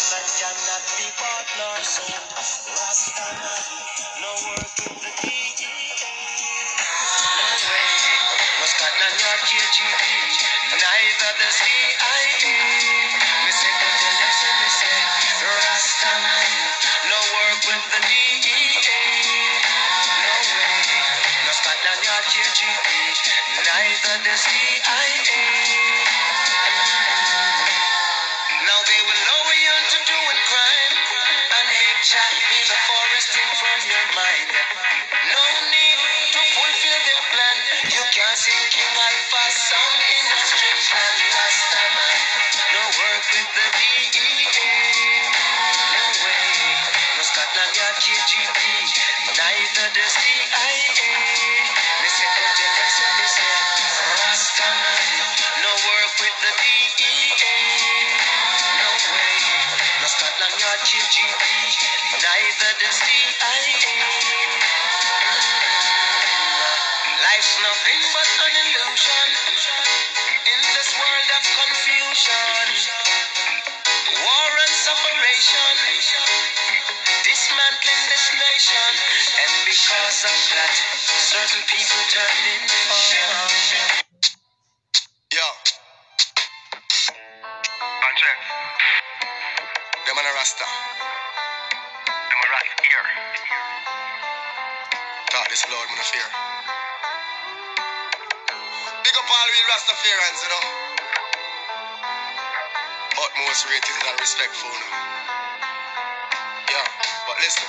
That cannot be bought nor sold. Rastafari, no work in the D.E.A. No trade, no Scotland nor KGB, neither does D.I.A. Me say, put the lesson, me say, Rastafari, no work with the D.E.A. No way, no Scotland nor KGB, neither does D.I.A. Shall be the foresting from your mind. No need to fulfill their plan. You can't sing King Alpha sound in a straight plan. Last time I no work with the D.E.A. No way. No Scotland Yard KGB. Neither does D.I.A. Listen to the lesson, listen. Last time I no work with the D.E.A. No way. No Scotland Yard KGB. Neither does D.I.A. Life's nothing but an illusion in this world of confusion, war and separation, dismantling this nation. And because of that, certain people turn in for Lord, I'm not fear. Big up all real Rastafarians, you know. Utmost rated and respectful, you know. Yeah, but listen.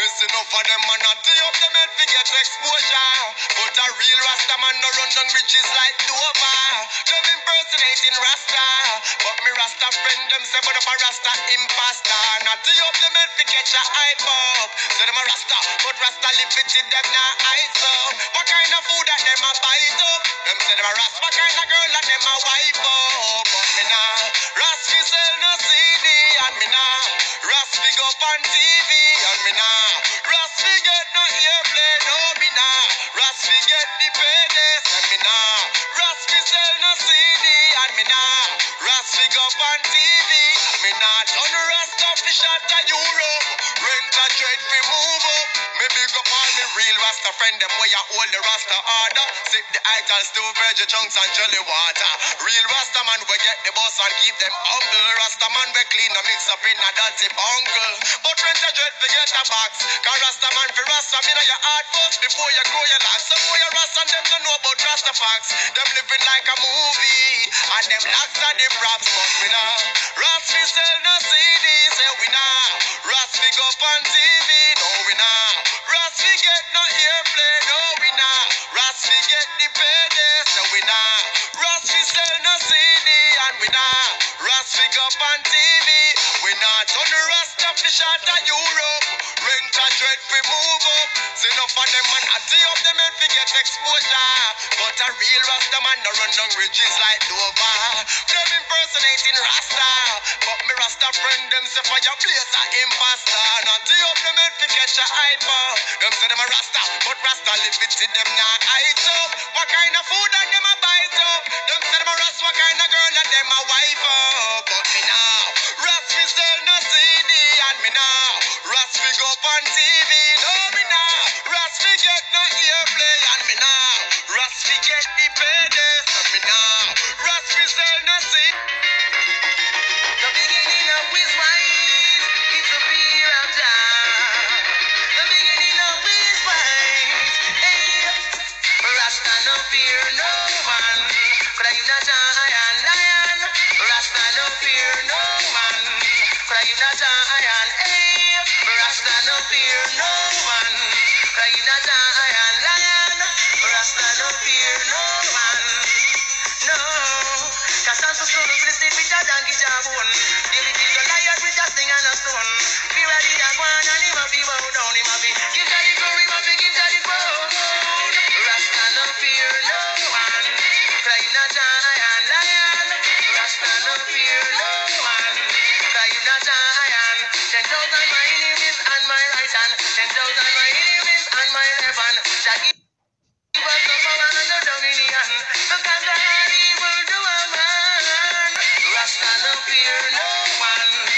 Missing enough of them and not tee up them head to get exposure. But a real Rasta man no run down riches like Dover. Them impersonating Rasta. But me Rasta friend them say but up a Rasta imposter. Not tee up them head to get your hype up. So them a Rasta. But Rasta live it in them now ice up. What kind of food that them a bite up? Them say them a Rasta. What kind of girl that them a wipe up? But me nah Ras fi sell no CD. And me nah Ras fi go on TV. And me nah Ras fi get no airplane. No me nah Ras fi get the payday. And me nah Ras fi sell no CD. And me nah Ras fi go on TV. And me nah turn Rasta fi shot a Europe. Rent a trade fi move up. Me big up all me real Rasta friend them where you hold the Rasta order. Sip the ital stew, veggie chunks and jelly water. Real Rasta man we get the boss and keep them humble. Rasta man we clean and mix up in a dirty bungle. But rent a dread forget a box. Cause Rasta man fi Rasta me know your heart first before you grow your locks. Some more your Rasta and them don't know about Rasta facts. Them living like a movie and them locks are the props. But we now Ras fi sell no CD. Say we now Ras fi go on TV. No we now Ras fi get no airplay, no we nah. Ras fi get the payday, so we nah. Ras fi sell no CD and we nah. Ras fi go on TV, we nah. Turn the Rasta fi shot a Europe. Rent a dread fi move up. See enough of them man a tee up them head fi get exposure. But a real Rasta man no run down riches like Dover. Them impersonating Rasta, but me Rasta friend them say for your place a imposter. Not tee up them head fi catch a hyper. Them say them a Rasta, but Rasta live it to them now eyes up. What kind of food that them a bite up? Them say them a Rasta, what kind of girl that them a wife up? But me now, Ras fi sell no CD and me now, Ras fi go on TV. No me now, Ras fi get no airplay and me now, Ras fi get the payday. So me now, Ras fi sell no CD. The beginning of his wise is the fear of time. The beginning of his wise, hey. Rasta no fear no one. Could I give not a lion? Rasta no fear no one. Could I give not a lion? Hey. Rasta no fear no one. Could I give not a lion? Rasta no fear no one. No. Cause I'm so slow to sleep with a donkey jab on. They will kill the lion with a sling and a stone. Be ready that one and him up, he bow down, him up. Give that the glory, him up, give that the crown. Rasta no fear no one. Crying a giant lion. Rasta no fear no one. Crying a giant. 10,000 my enemies on my right hand. 10,000 my enemies on my left hand. That give us the power and the dominion. Because the evil do a man. Rasta no fear no one.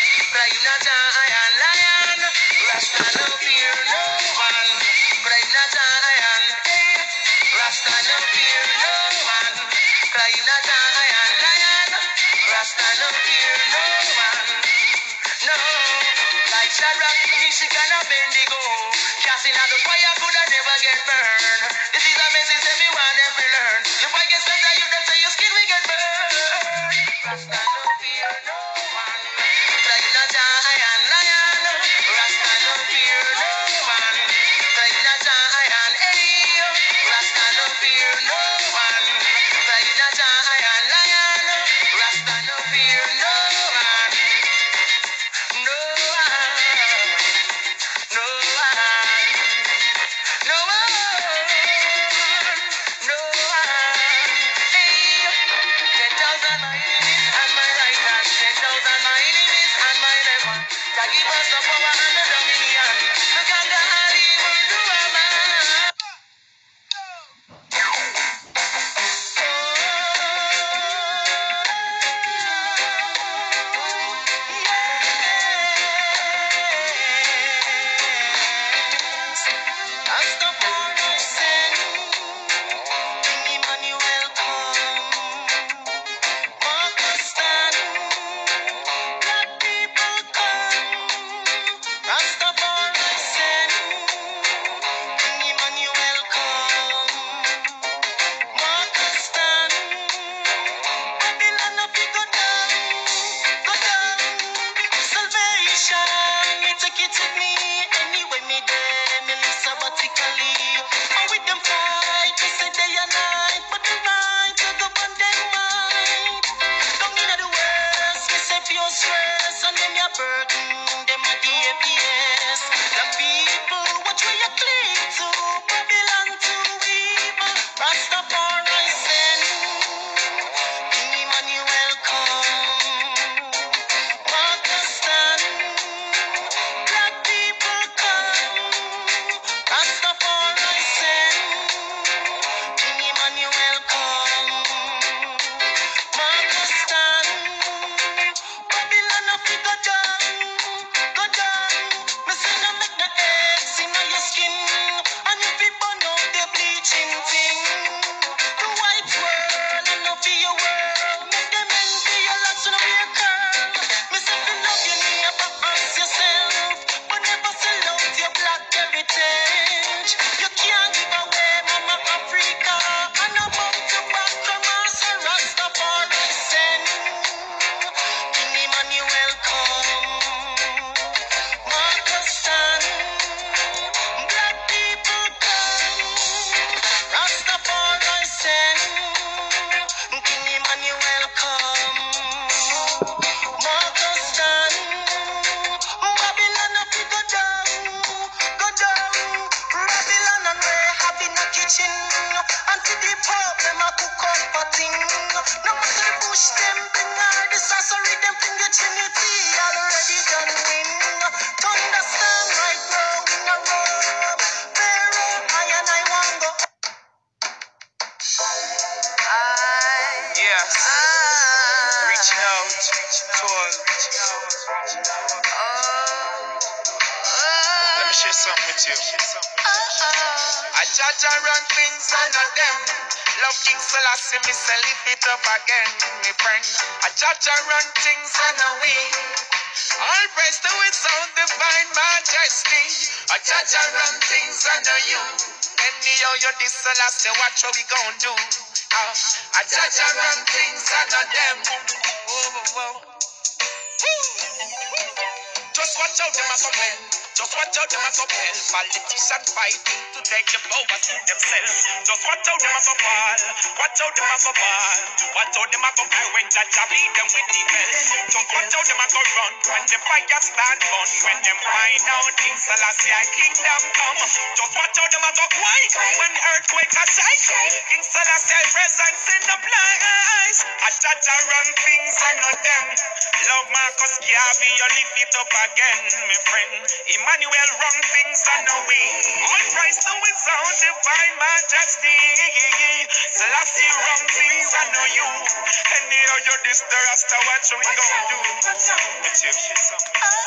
Watch what we gon' do.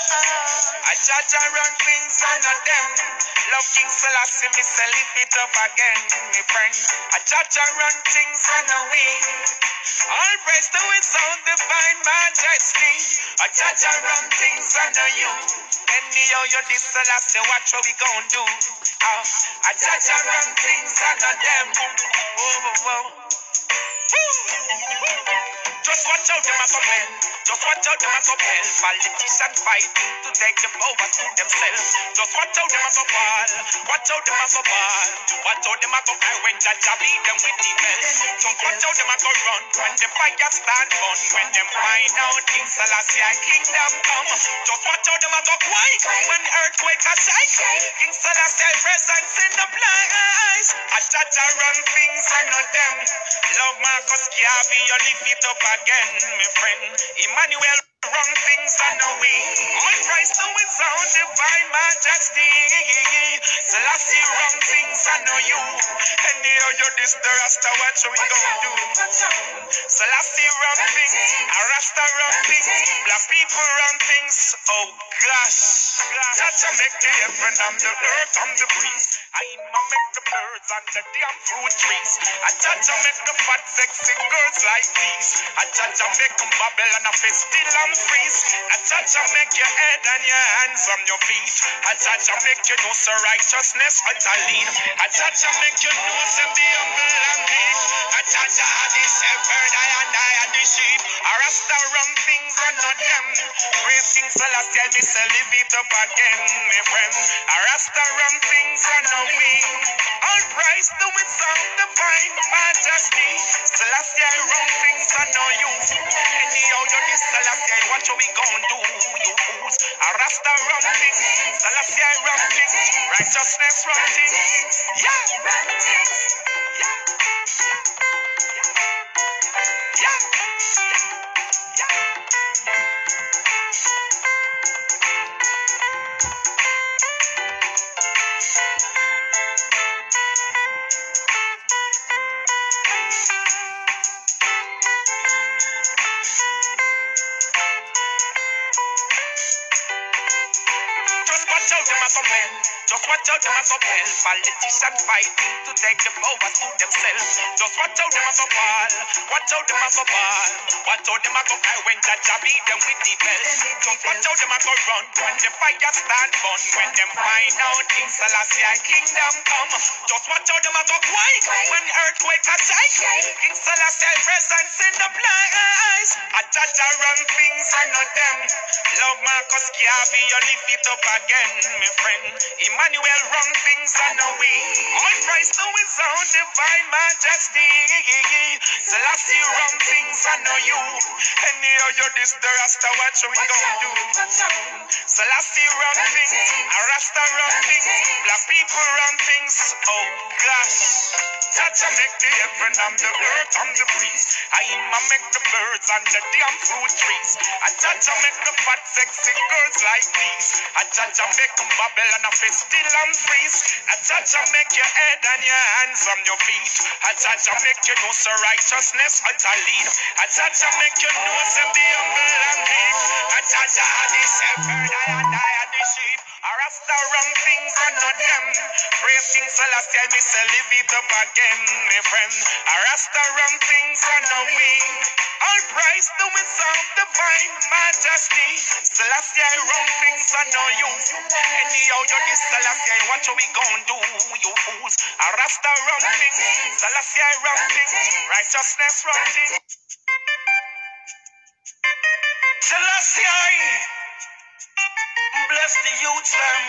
I judge I run things and not them. Love King Selassie, me say lift it up again, me friend. I judge I run things and not we. All praise to its own divine majesty. I judge I run things and not you. Anyhow you this Selassie, watch what we gon' do. I judge I run things and not them. Just watch out them a comment. Just watch out them a couple. Politicians fighting to take the power to themselves. Just watch out them a couple. Watch out them a couple. Watch out them a couple when Jaja beat them with the bell. Just watch out them a go run when the fire stand on. When them find out King Selassie a kingdom come. Just watch out them a go quiet when earthquake a shake. King Selassie presence in the place. A Jaja run things and not them. Love Marcus Garvey, you lift it up again, my friend. Emmanuel, wrong things and no way. All praise to his own divine majesty. Selassie, wrong things and no you. And here you this the Rasta, watch what we gon' do. Selassie, wrong things. A Rasta, wrong things. Black people, wrong things. Oh gosh. That's a make the heaven and the earth and the breeze. I make the birds and the damn fruit trees. I judge I make the fat sexy girls like these. I judge I make them babble and I face still and freeze. I judge I make your head and your hands on your feet. I judge I make you know so righteousness utterly. I judge I make you know some the humble and meek. I judge I had the shepherd and I had the sheep. I Rasta run things and not them. Praise King Celestial, me say live it up again, my friend. I Rasta run things and not all praise to its own divine majesty. Celestial wrong things I know you. Anyhow you this Celestial, watch what we gon' do. You fools, a Rasta wrong things. Celestial wrong things. Righteousness wrong things. Yeah. Just watch out them as a bell. Politicians fighting to take the power to themselves. Just watch out them as a ball. Watch out them as a ball. Watch out them as a ball when Jaja beat them with the bell. Just watch out them as a run when the fire stand on. When them find out King Selassie kingdom come. Just watch out them as a quake when earthquake a shake. King Selassie presence in the place. A Jaja run things and not them. Love Marcus Garvey, you lift it up again, my friend. Emmanuel, wrong things and no way. All praise to his own divine majesty. Selassie, wrong things and no you. And here you this the Rasta, watch what we gon' do. Selassie, wrong things. A Rasta, wrong things. Black people, wrong things. Oh gosh. Jaja make the heaven and the earth and the breeze. I'ma make the birds and the damn fruit trees. I Jaja make the fat sexy girls like these. I Jaja make them babble and I face still and freeze. I Jaja make your head and your hands on your feet. I Jaja make you know so righteousness utterly. I Jaja make you know some the humble and meek. I Jaja had the shepherd and I had the sheep. I Rasta wrong things and not them. Praise King Celestial, me say live it up again, my friend. I Rasta wrong things and not we. All praise to its own divine majesty. Celestial wrong things and not you. Anyhow you this Celestial, watch what we gon' do, you fools. I Rasta wrong things. Celestial wrong things. Righteousness wrong things. Celestial. Bless the youths them.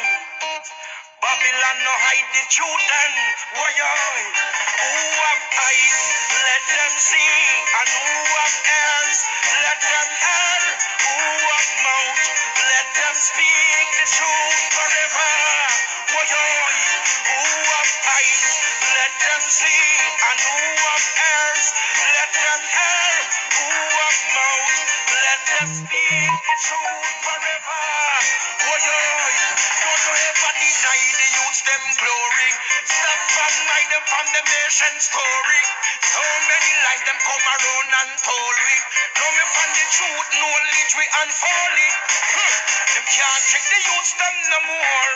Babylon no hide the children. Warrior. Who have eyes, let them see. And who have ears, let them hear. Who have mouth, let them speak the truth forever. Warrior. Who have eyes, let them see. And who have ears, let them hear. Who have mouth, let them speak the truth forever. Them glory, stop from my them from the nation story. So many lies them come around and told me. Know me from the truth, knowledge we unfold it. Them can't can't trick the youths them no more,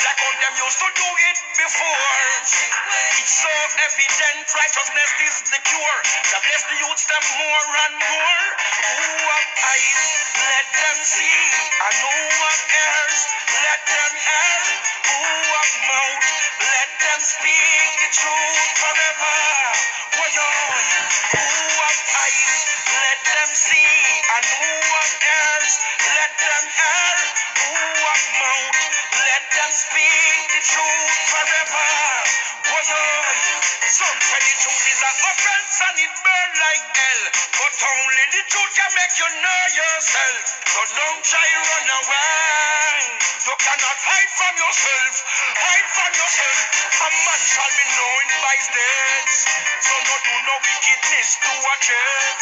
like how them used to do it before. It's so evident righteousness is the cure. God bless the youths them more and more. Who have eyes, let them see, and who have ears, let them hear. Who have mouth, let them speak the truth forever. Why, who have eyes, let them see, and who have ears, let them hear. Who have mouth, let them speak the truth forever. Why, some say the truth is an offense and it burn like hell, but only the truth can make you know yourself. So don't try run away, you cannot hide from yourself. Hide from yourself. A man shall be known by his deeds. So not do no wickedness to a child.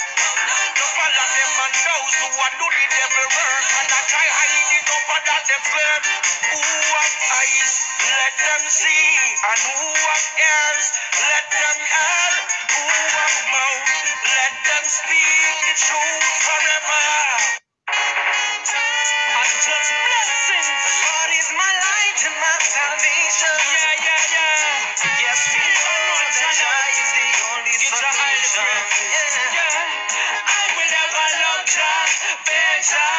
No follow them and those who are do the devil work, and I try hiding it up and that them flip. Who have eyes, let them see, and who have ears, let them hear. Who have mouth, let them speak the truth forever. And just blessings. The Lord is my light and my salvation. Yes, we all know that God is the only solution. I will never love God better.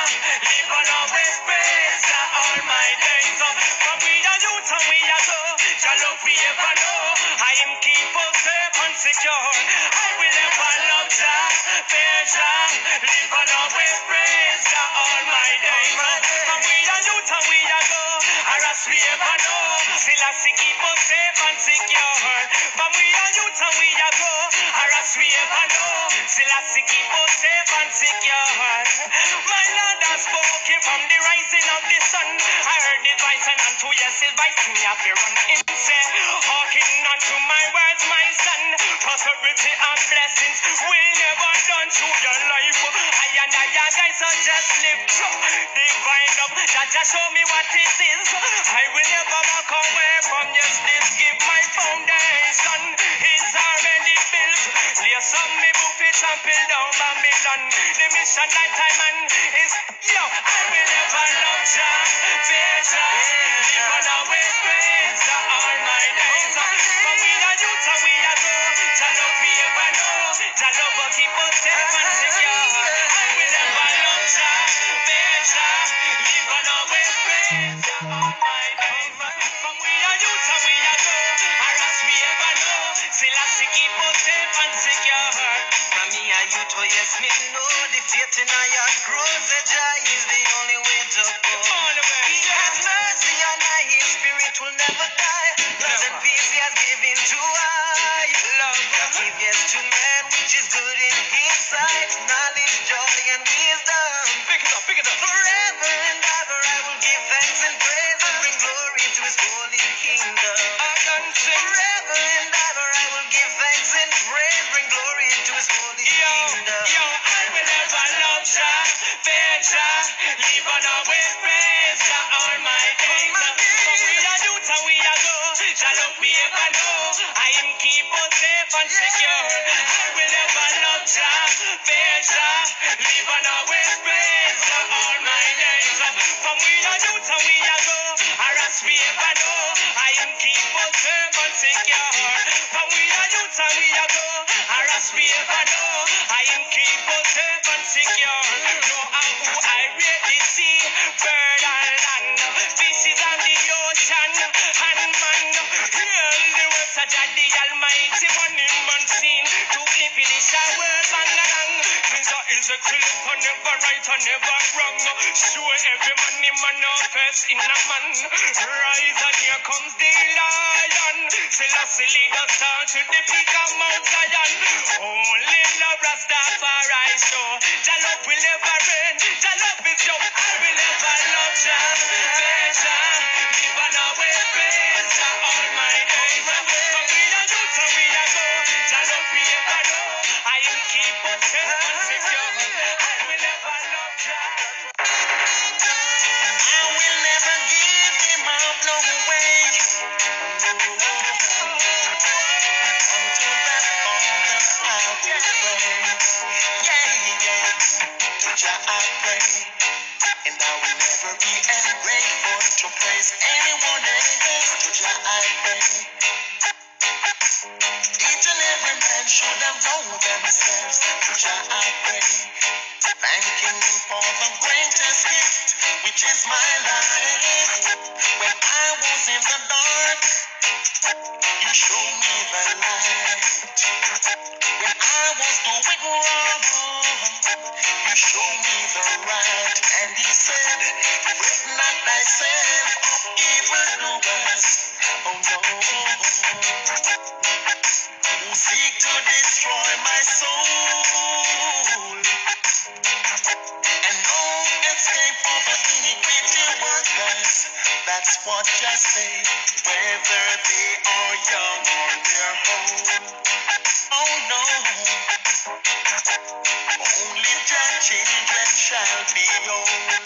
Live on always better all my days. From we are youth and we are go. Shall love we ever know. I am keep us safe and secure. I will never love God better. Live on always better all my days. From we are youth and we are go. As we ever know. Selassie keep us safe and secure. From we are youth and we are go. As we ever know. Selassie keep us safe and secure. My Lord has spoken from the rising of the sun. I heard his voice and unto yes his voice me have to run. It say, hearken unto my words, my son. Prosperity and blessings will never done to your life. I and I are guys, so just live true. Divine love, that just show me what it is. I will never walk away from this gift. My foundation is already built. Lay some me book it and build down Babylon. The mission that time and is yo. I will never love Jah better. Live on a way better all my days. From we are youth and we are grown. Jah love we ever know. Jah love will keep us safe and secure. I will never love Jah better. Live on a way better all my days. From we are youth and we are grown. As we ever know. Selassie keep us safe and secure. From me and you to yes me know. The faith in I have grown. The Jah is the only way to go. He has mercy on I. His spirit will never die. Love and peace he has given to I. Love God gave yes to man, which is good in his sight. Knowledge, joy and wisdom. Pick it up. Forever and ever I will give thanks and praise and bring glory to his holy kingdom. Forever and ever I will give thanks and praise, bring glory to his holy kingdom. I will never love Jah better. Live on a way praise Jah all my days. For we are youth and we are go. Jah love we ever know. I am keep us safe and secure. I will never love Jah better. Live on a way praise Jah all my days. For we are youth and we are go. As we ever know. I am keep us safe. Secure. From we are youth and we are grown. As we ever know. I am keep us safe and secure. No and who I really see. Bird and land. Fishes and the ocean. And man. Real the words of God, the Almighty One. Him unseen. To infinish our world and along. Means that is excellent and never right and never wrong. Sure every man him manifest in a man. Rise and here comes the lion. Selassie lead us down to the peak of Mount Zion. Only love Rastafari show. Jah love will never end. Jah love is your. I will never love Jah better. Live on a way better all my days. From we are youth and we are grown. Jah love we ever know. I am keep us safe and secure. I will never love Jah. I will never give him up no way. I pray in and I will never be ungrateful to praise anyone else but Jah I pray. Each and every man should have known themselves to Jah I pray. Thanking Him for the greatest gift, which is my life. When I was in the dark, You showed me the light. When I was doing wrong, You showed me the right. And He said, "Break not thyself of evildoers." Oh no. Who seek to destroy my soul, and no escape for the iniquity workers. That's what I say. Whether they are young or they're old. Oh no. Only Jah children shall be old.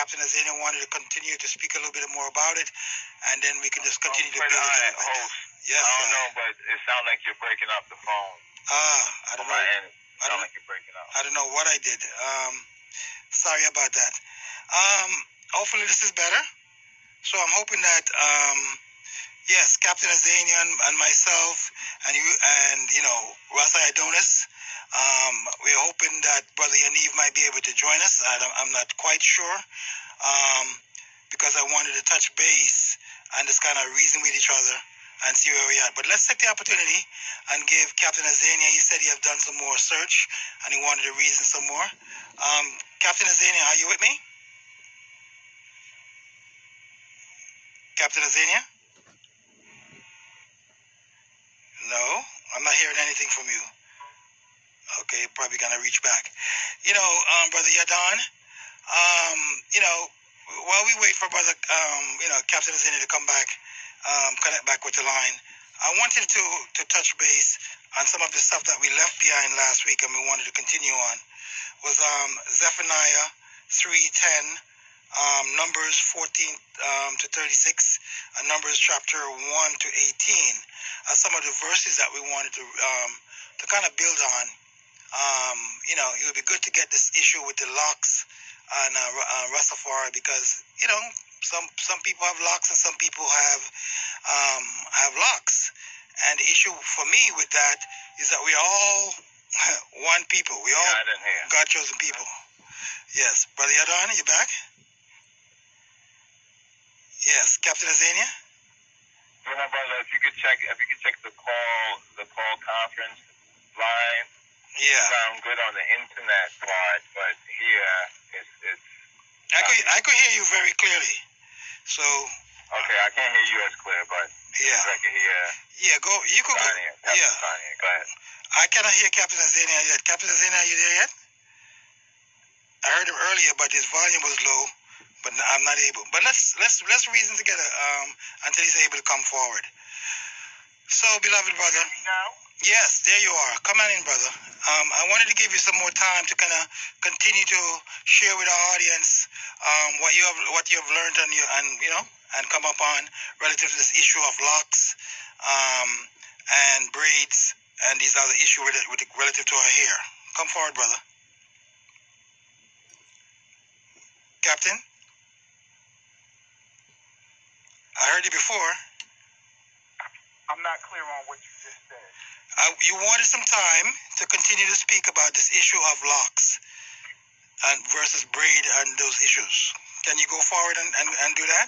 Captain Azania wanted to continue to speak a little bit more about it, and then we can just continue to build it. Yes, I don't know, but it sounds like you're breaking up the phone. I don't know. I don't like you're breaking up. I don't know what I did. Sorry about that. Hopefully this is better. So I'm hoping that yes, Captain Azania and myself and you and Ras Iadonis. We're hoping that Brother Yaniv might be able to join us. I'm not quite sure because I wanted to touch base and just kind of reason with each other and see where we are. But let's take the opportunity and give Captain Azania. He said he had done some more search and he wanted to reason some more. Captain Azania, are you with me? Captain Azania? No, I'm not hearing anything from you. Okay, probably gonna reach back. Brother Yadon, while we wait for Brother, Captain Azania to come back, connect back with the line, I wanted to touch base on some of the stuff that we left behind last week and we wanted to continue on. Was Zephaniah 3:10, Numbers 14 to 36, and Numbers chapter 1 to 18, are some of the verses that we wanted to kind of build on. It would be good to get this issue with the locks and Rastafari because, some people have locks and some people have locks. And the issue for me with that is that we are all one people. We all God-chosen people. Yes. Brother Yadon, you back? Yes. Captain Azania? Yeah, my brother, if you could check the call conference line. Yeah, sound good on the internet part, but here it's. I could hear you very clearly, so. Okay, I can't hear you as clear, but yeah, I can hear. Yeah, go. You could go. Yeah, go ahead. I cannot hear Captain Azania yet. Captain Azania, are you there yet? I heard him earlier, but his volume was low, but I'm not able. But let's reason together until he's able to come forward. So, beloved brother. Now. Yes, there you are. Come on in, brother. I wanted to give you some more time to kind of continue to share with our audience what you have learned and come up on relative to this issue of locks and braids and these other issues with relative to our hair. Come forward, brother. Captain? I heard you before. I'm not clear on what you just said. You wanted some time to continue to speak about this issue of locks and versus braid and those issues. Can you go forward and do that?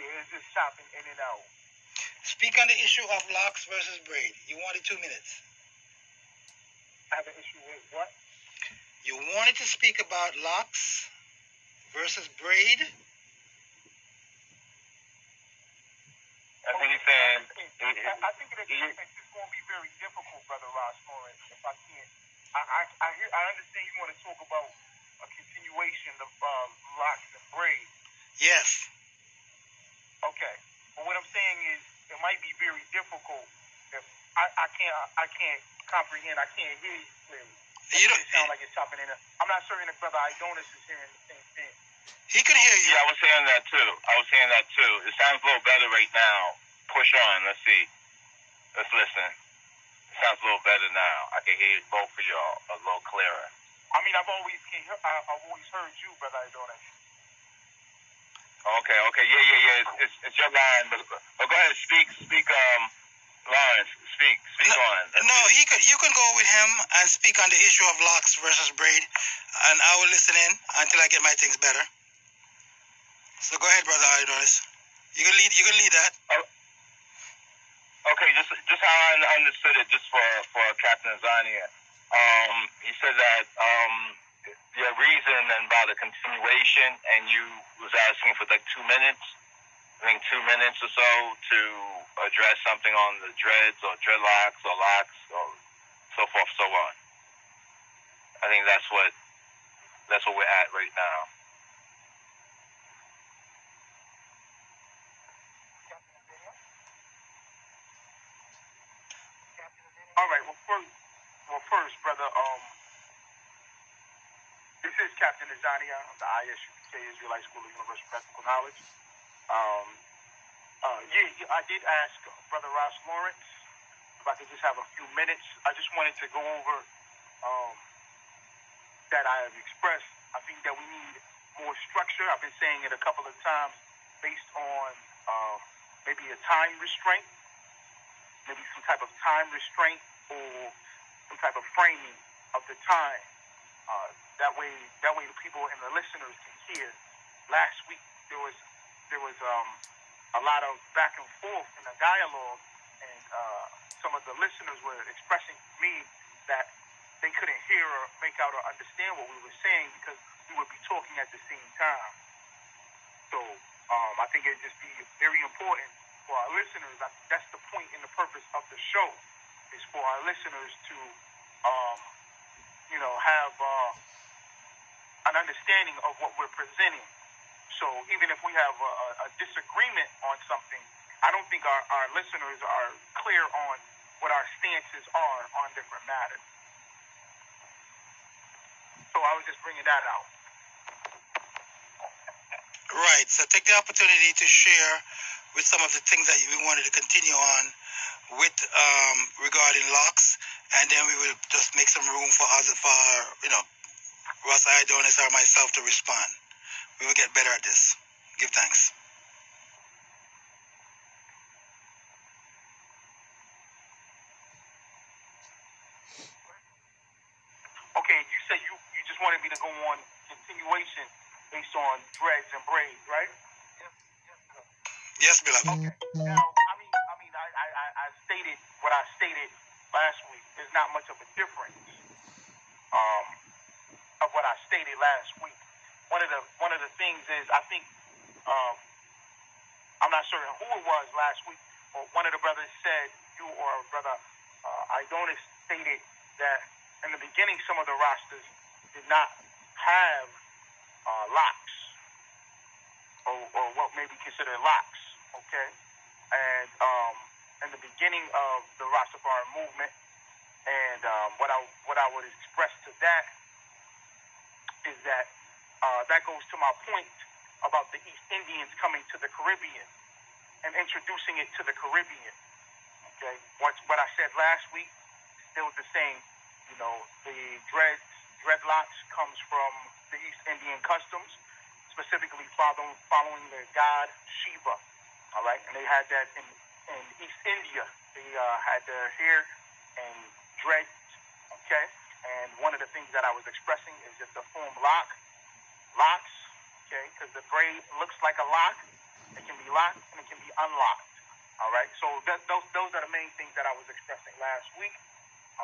Yeah, it's just chopping in and out. Speak on the issue of locks versus braid. You wanted 2 minutes. I have an issue with what? You wanted to speak about locks versus braid. I think he's saying... I think it's going to be very difficult, Brother Ross Lawrence, if I can't. I understand you want to talk about a continuation of locks and braids. Yes. Okay. But what I'm saying is, it might be very difficult if I can't comprehend. I can't hear you clearly. You don't sound like it's chopping in. I'm not certain if Brother Iadonis is hearing the same thing. He can hear you. Yeah, I was saying that too. It sounds a little better right now. Push on. Let's see. Let's listen. It sounds a little better now. I can hear both of y'all a little clearer. I mean, I've always heard you, Brother Iadonis. Okay, yeah. It's your line, but go ahead, speak. Lawrence, speak no, on. Let's no, see. You can go with him and speak on the issue of locks versus braid, and I will listen in until I get my things better. So go ahead, Brother Iadonis. You can lead that. Okay, just how I understood it, just for Captain Azania. He said that your reason and about the continuation, and you was asking for like 2 minutes. I think 2 minutes or so to address something on the dreads or dreadlocks or locks or so forth, so on. I think that's what we're at right now. All right. Well, first, brother. This is Captain Azania of the ISUPK, Israelite School of Universal Practical Knowledge. I did ask Brother Ross Lawrence if I could just have a few minutes. I just wanted to go over that I have expressed. I think that we need more structure. I've been saying it a couple of times based on maybe a time restraint, maybe some type of time restraint or some type of framing of the time. That way the people and the listeners can hear. Last week there was a lot of back and forth in the dialogue, and some of the listeners were expressing to me that they couldn't hear or make out or understand what we were saying because we would be talking at the same time. So I think it'd just be very important for our listeners. That's the point and the purpose of the show, is for our listeners to have an understanding of what we're presenting. So even if we have a disagreement on something, I don't think our listeners are clear on what our stances are on different matters. So I was just bringing that out. Right. So take the opportunity to share with some of the things that we wanted to continue on with regarding locks, and then we will just make some room for other, Ras Iadonis or myself to respond. We will get better at this. Give thanks. Okay, you said you just wanted me to go on continuation based on dreads and braids, right? Yes, beloved. Okay. Now, I stated what I stated last week. There's not much of a difference of what I stated last week. One of the things is, I think I'm not certain who it was last week, but one of the brothers said, you or Brother Iadonis stated that in the beginning some of the rosters did not have locks or what may be considered locks, okay? And in the beginning of the Rastafari movement, and what I would express to that is that. That goes to my point about the East Indians coming to the Caribbean and introducing it to the Caribbean. Okay, what I said last week, still the same. The dreadlocks comes from the East Indian customs, specifically following the god Shiva. All right, and they had that in East India. They had their hair and dreads. Okay, and one of the things that I was expressing is just the form locks, okay, because the braid looks like a lock. It can be locked and it can be unlocked. All right, so those are the main things that I was expressing last week.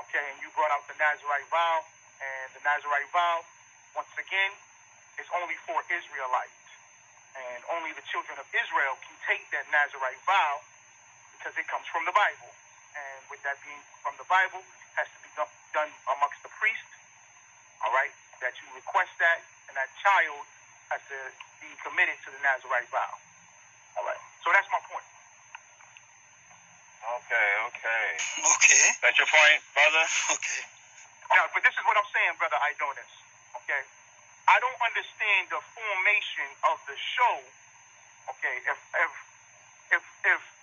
Okay, and you brought out the Nazirite vow, and the Nazirite vow, once again, is only for Israelites, and only the children of Israel can take that Nazirite vow because it comes from the Bible, and with that being from the Bible, it has to be done amongst the priests. All right, that you request that, and that child has to be committed to the Nazirite vow. All right, so that's my point. Okay. That's your point, brother? Okay. Now, but this is what I'm saying, Brother Iadonis. Okay? I don't understand the formation of the show. Okay, if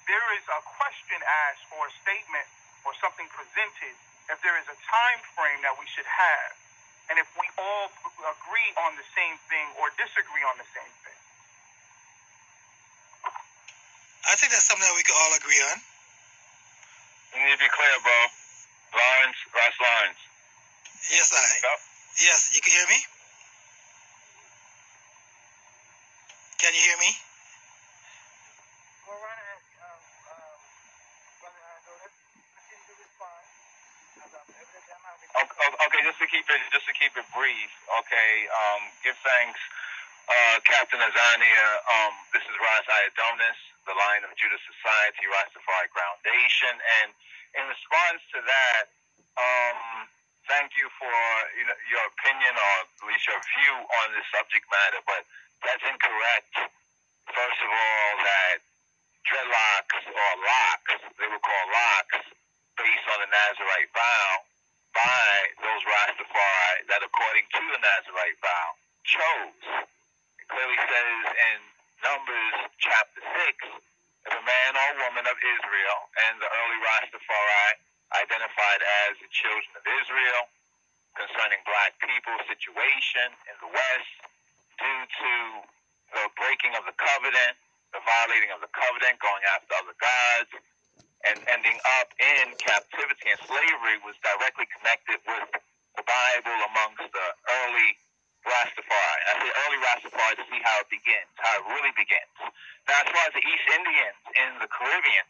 there is a question asked or a statement or something presented, if there is a time frame that we should have, and if we all agree on the same thing or disagree on the same thing. I think that's something that we can all agree on. You need to be clear, bro. Lawrence, Ross Lawrence. Yes, Yes, you can hear me? Can you hear me? Well, Ron, continue to respond. Okay, just to keep it brief, okay, give thanks, Captain Azania. This is Ras Iadonis, the Lion of Judah Society, Rastafari Groundation, and in response to that, thank you for your opinion, or at least your view on this subject matter, but that's incorrect. First of all, that dreadlocks or locks, they were called locks, based on the Nazirite vow by those Rastafari that, according to the Nazirite vow, chose. It clearly says in Numbers chapter 6, if a man or woman of Israel, and the early Rastafari identified as the children of Israel, concerning black people's situation in the West due to the breaking of the covenant, the violating of the covenant, going after other gods, and ending up in captivity and slavery, was directly connected with the Bible amongst the early Rastafari. I say early Rastafari to see how it begins, how it really begins. Now, as far as the East Indians in the Caribbean,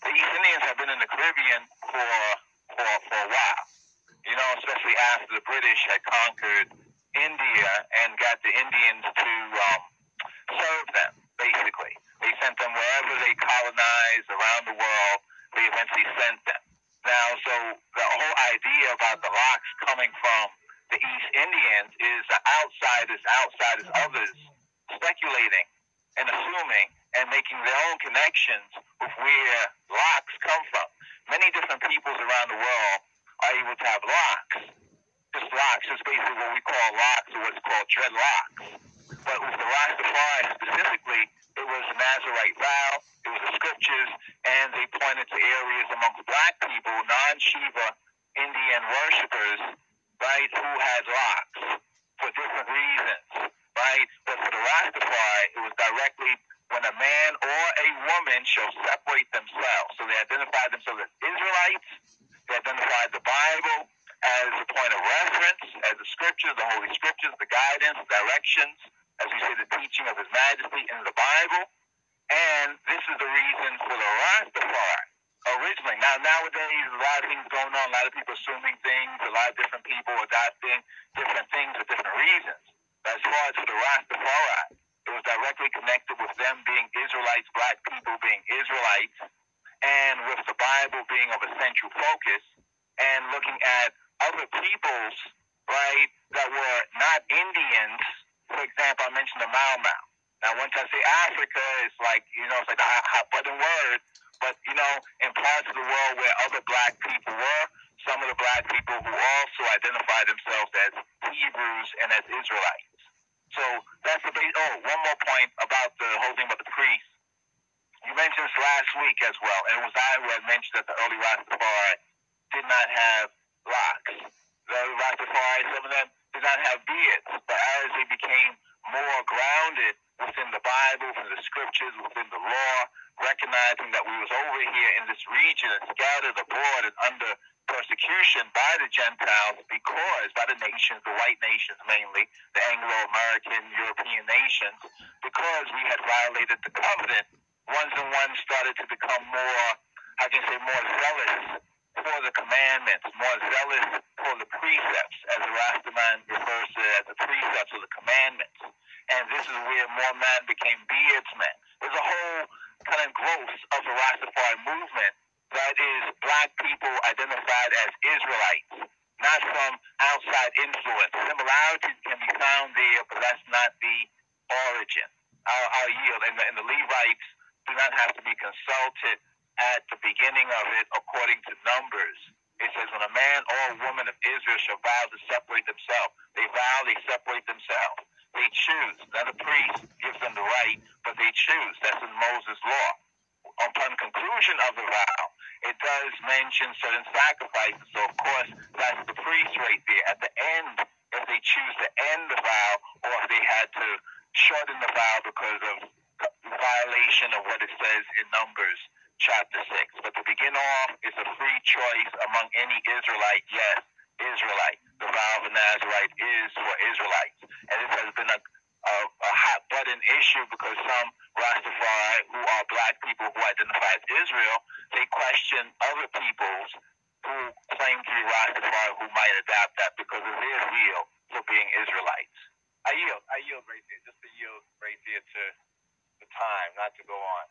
the East Indians have been in the Caribbean for a while. You know, especially after the British had conquered India and got the Indians to serve them, basically. They sent them wherever they colonized around the world. They eventually sent them. Now, so the whole idea about the locks coming from the East Indians is the outsiders, others, speculating and assuming and making their own connections with where locks come from. Many different peoples around the world are able to have locks, just basically what we call locks or what's called dreadlocks. But with the Rastafari specifically, it was the Nazirite vow, it was the scriptures, and they pointed to areas amongst black people, non-Shiva Indian worshippers, right, who had locks for different reasons, right? But for the Rastafari, it was directly when a man or a woman shall separate themselves. So they identified themselves as Israelites, they identified the Bible as a point of reference, as the scriptures, the holy scriptures, the guidance, directions, as we say, the teaching of His Majesty in the Bible, and this is the reason for the Rastafari originally. Now, nowadays, a lot of things going on, a lot of people assuming things, a lot of different people adopting different things for different reasons. As far as for the Rastafari, it was directly connected with them being Israelites, black people being Israelites, and with the Bible being of a central focus, and looking at other peoples, right, that were not Indians. For example, I mentioned the Mau Mau. Now, once I say Africa, it's like, it's like a hot button word. But, in parts of the world where other black people were, some of the black people who also identify themselves as Hebrews and as Israelites. So that's the base. Oh, one more point about the whole thing about the priests. You mentioned this last week as well. And it was I who had mentioned that the early Rastafari did not have locks. The early Rastafari, some of them, did not have beards, but as they became more grounded within the Bible, within the scriptures, within the law, recognizing that we was over here in this region and scattered abroad and under persecution by the Gentiles, because by the nations, the white nations mainly, the Anglo-American, European nations, because we had violated the covenant ones started to become more, more zealous for the commandments, more zealous for the precepts, as the Rastaman refers to as the precepts or the commandments. And this is where more men became beardsmen. There's a whole kind of growth of the Rastafari movement that is black people identified as Israelites, not from outside influence. Similarities can be found there, but that's not the origin. I'll yield. And the Levites do not have to be consulted at the beginning of it according to Numbers. It says, when a man or a woman of Israel shall vow to separate themselves, they vow, they separate themselves. They choose. Now the priest gives them the right, but they choose. That's in Moses' law. Upon conclusion of the vow, it does mention certain sacrifices. So, of course, that's the priest right there. At the end, if they choose to end the vow, or if they had to shorten the vow because of violation of what it says in Numbers chapter 6. But to begin off, it's a free choice among any Israelite. Yes, Israelite. The vow of a Nazirite is for Israelites. And this has been a hot-button issue because some Rastafari, who are black people who identify as Israel, they question other peoples who claim to be Rastafari who might adapt that because of their zeal for being Israelites. I yield right there, just to yield right there to the time, not to go on.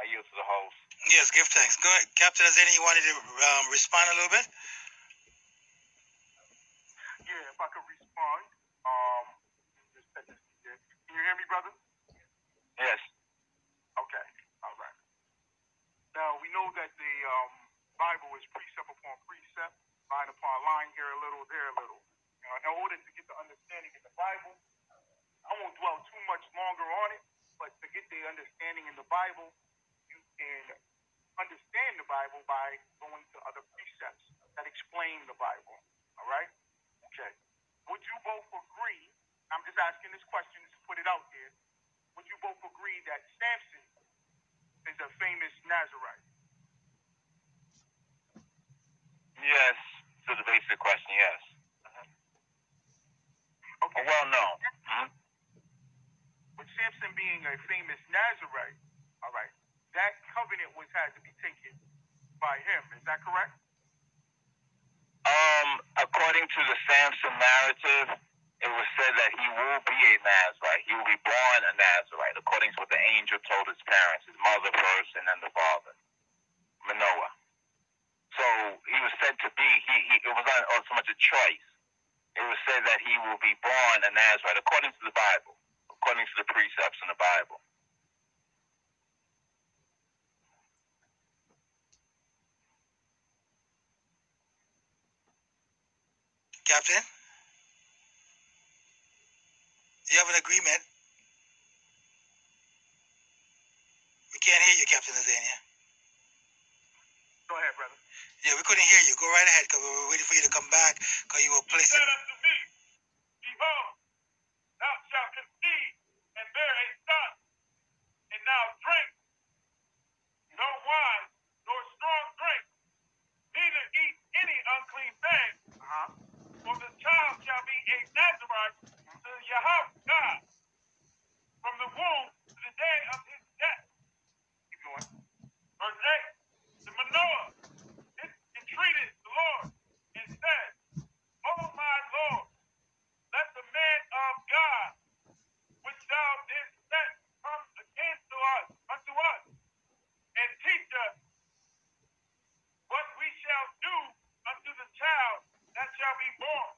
I yield to the host. Yes, give thanks. Go ahead. Captain Azania, you wanted to respond a little bit? Yeah, if I could respond. Can you hear me, brother? Yes. Okay. All right. Now, we know that the Bible is precept upon precept, line upon line, here a little, there a little. In order to get the understanding in the Bible, I won't dwell too much longer on it, but to get the understanding in the Bible, you can understand the Bible by going to other precepts that explain the Bible. All right? Okay. Would you both agree, I'm just asking this question to put it out there, would you both agree that Samson is a famous Nazirite? Yes. So the basic question, yes. Okay. Well known. Mm-hmm. With Samson being a famous Nazirite, all right, that covenant was had to be taken by him. Is that correct? According to the Samson narrative, it was said that he will be a Nazirite. He will be born a Nazirite, according to what the angel told his parents, his mother first and then the father, Manoah. So he was said to be. It was not so much a choice. It was said that he will be born a Nazirite, according to the Bible, according to the precepts in the Bible. Captain, you have an agreement? We can't hear you, Captain Azania. Go ahead, brother. Yeah, we couldn't hear you. Go right ahead, because we were waiting for you to come back, because you were placed. He said unto me, Behold, thou shalt conceive and bear a son, and thou drink no wine nor strong drink, neither eat any unclean thing. Uh-huh. For the child shall be a Nazirite to Yahweh God from the womb to the day of his death. Keep going. Verse 8, the Manoah treated the Lord and said, O my Lord, let the man of God, which thou didst set, come again to us, unto us, and teach us what we shall do unto the child that shall be born.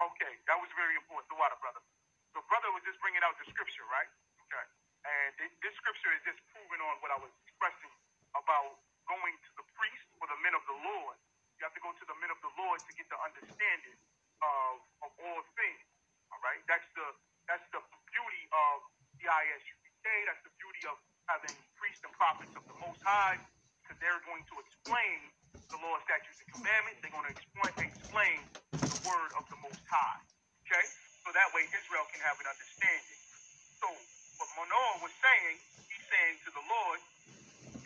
Okay, that was very important. The water, brother. The brother was just bringing out the scripture, right? Okay. And this scripture is just proving on what I was expressing about going to the priest or the men of the Lord. You have to go to the men of the Lord to get the understanding of all things. All right, that's the beauty of the DISUPK. That's the beauty of having priests and prophets of the Most High, because they're going to explain the law, statutes, and commandments. They're going to explain the word of the Most High. Okay, so that way Israel can have an understanding. So what Manoah was saying, he's saying to the Lord,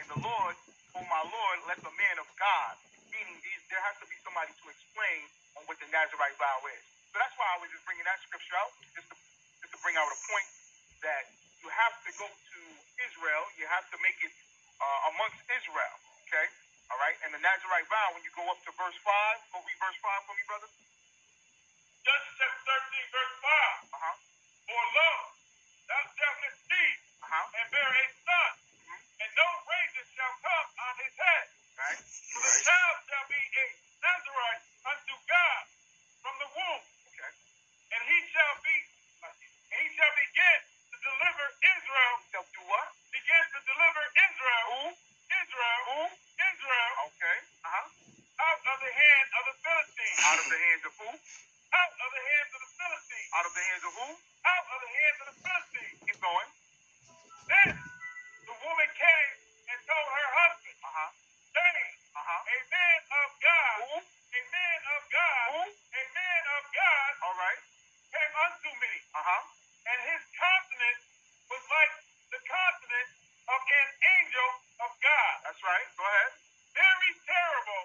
and the Lord. Oh, my Lord, let the man of God, meaning there has to be somebody to explain on what the Nazirite vow is. So that's why I was just bringing that scripture out, just to bring out a point that you know, you have to make it amongst Israel, okay? All right? And the Nazirite vow, when you go up to verse 5, go read verse 5 for me, brother. Judges chapter 13, verse 5. Uh-huh. For lo, thou shalt conceive and bear a son, and no razor shall come on his head. Right. So the child shall be a Nazirite unto God from the womb. Okay. And he shall begin to deliver Israel. Shall do what? Begin to deliver Israel. Who? Israel. Who? Israel. Okay. Uh-huh. Out of the hand of the Philistines. Out of the hands of who? Out of the hands of the Philistines. Out of the hands of who? Out of the hands of the Philistines. Keep going. Then the woman came and told her husband, saying, a man of God, a man of God, a man of God, all right, came unto me, and his countenance was like the countenance of an angel of God. That's right. Go ahead. Very terrible.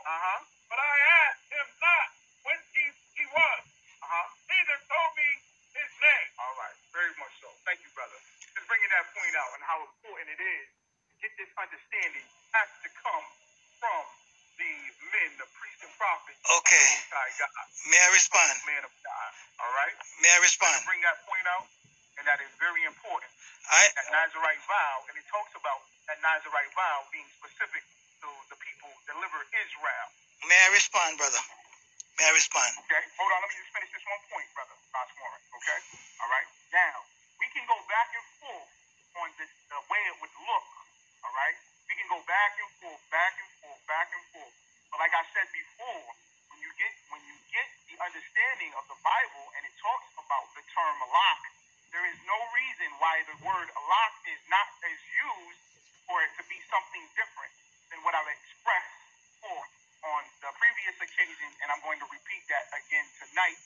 But I asked him not whence he was. Neither told me his name. All right. Very much so. Thank you, brother. Just bringing that point out and how important it is to get this understanding has to come from the men, the priests and prophets. Okay. May I respond? Man of God. All right. May I respond? Bring that point out, and that is very important. That Nazirite vow, and it talks about that Nazirite vow being specific to the people deliver Israel. May I respond, brother? May I respond? Okay. Hold on. Let me just finish this one point, brother. Okay. All right. Now we can go back and forth on this, the way it would look. All right. We can go back and forth, back and forth, back and forth. But like I said before, when you get the understanding of the Bible and it talks about the term Alak, there is no reason why the word Alak is used for it to be something different than what I've expressed forth on the previous occasion, and I'm going to repeat that again tonight,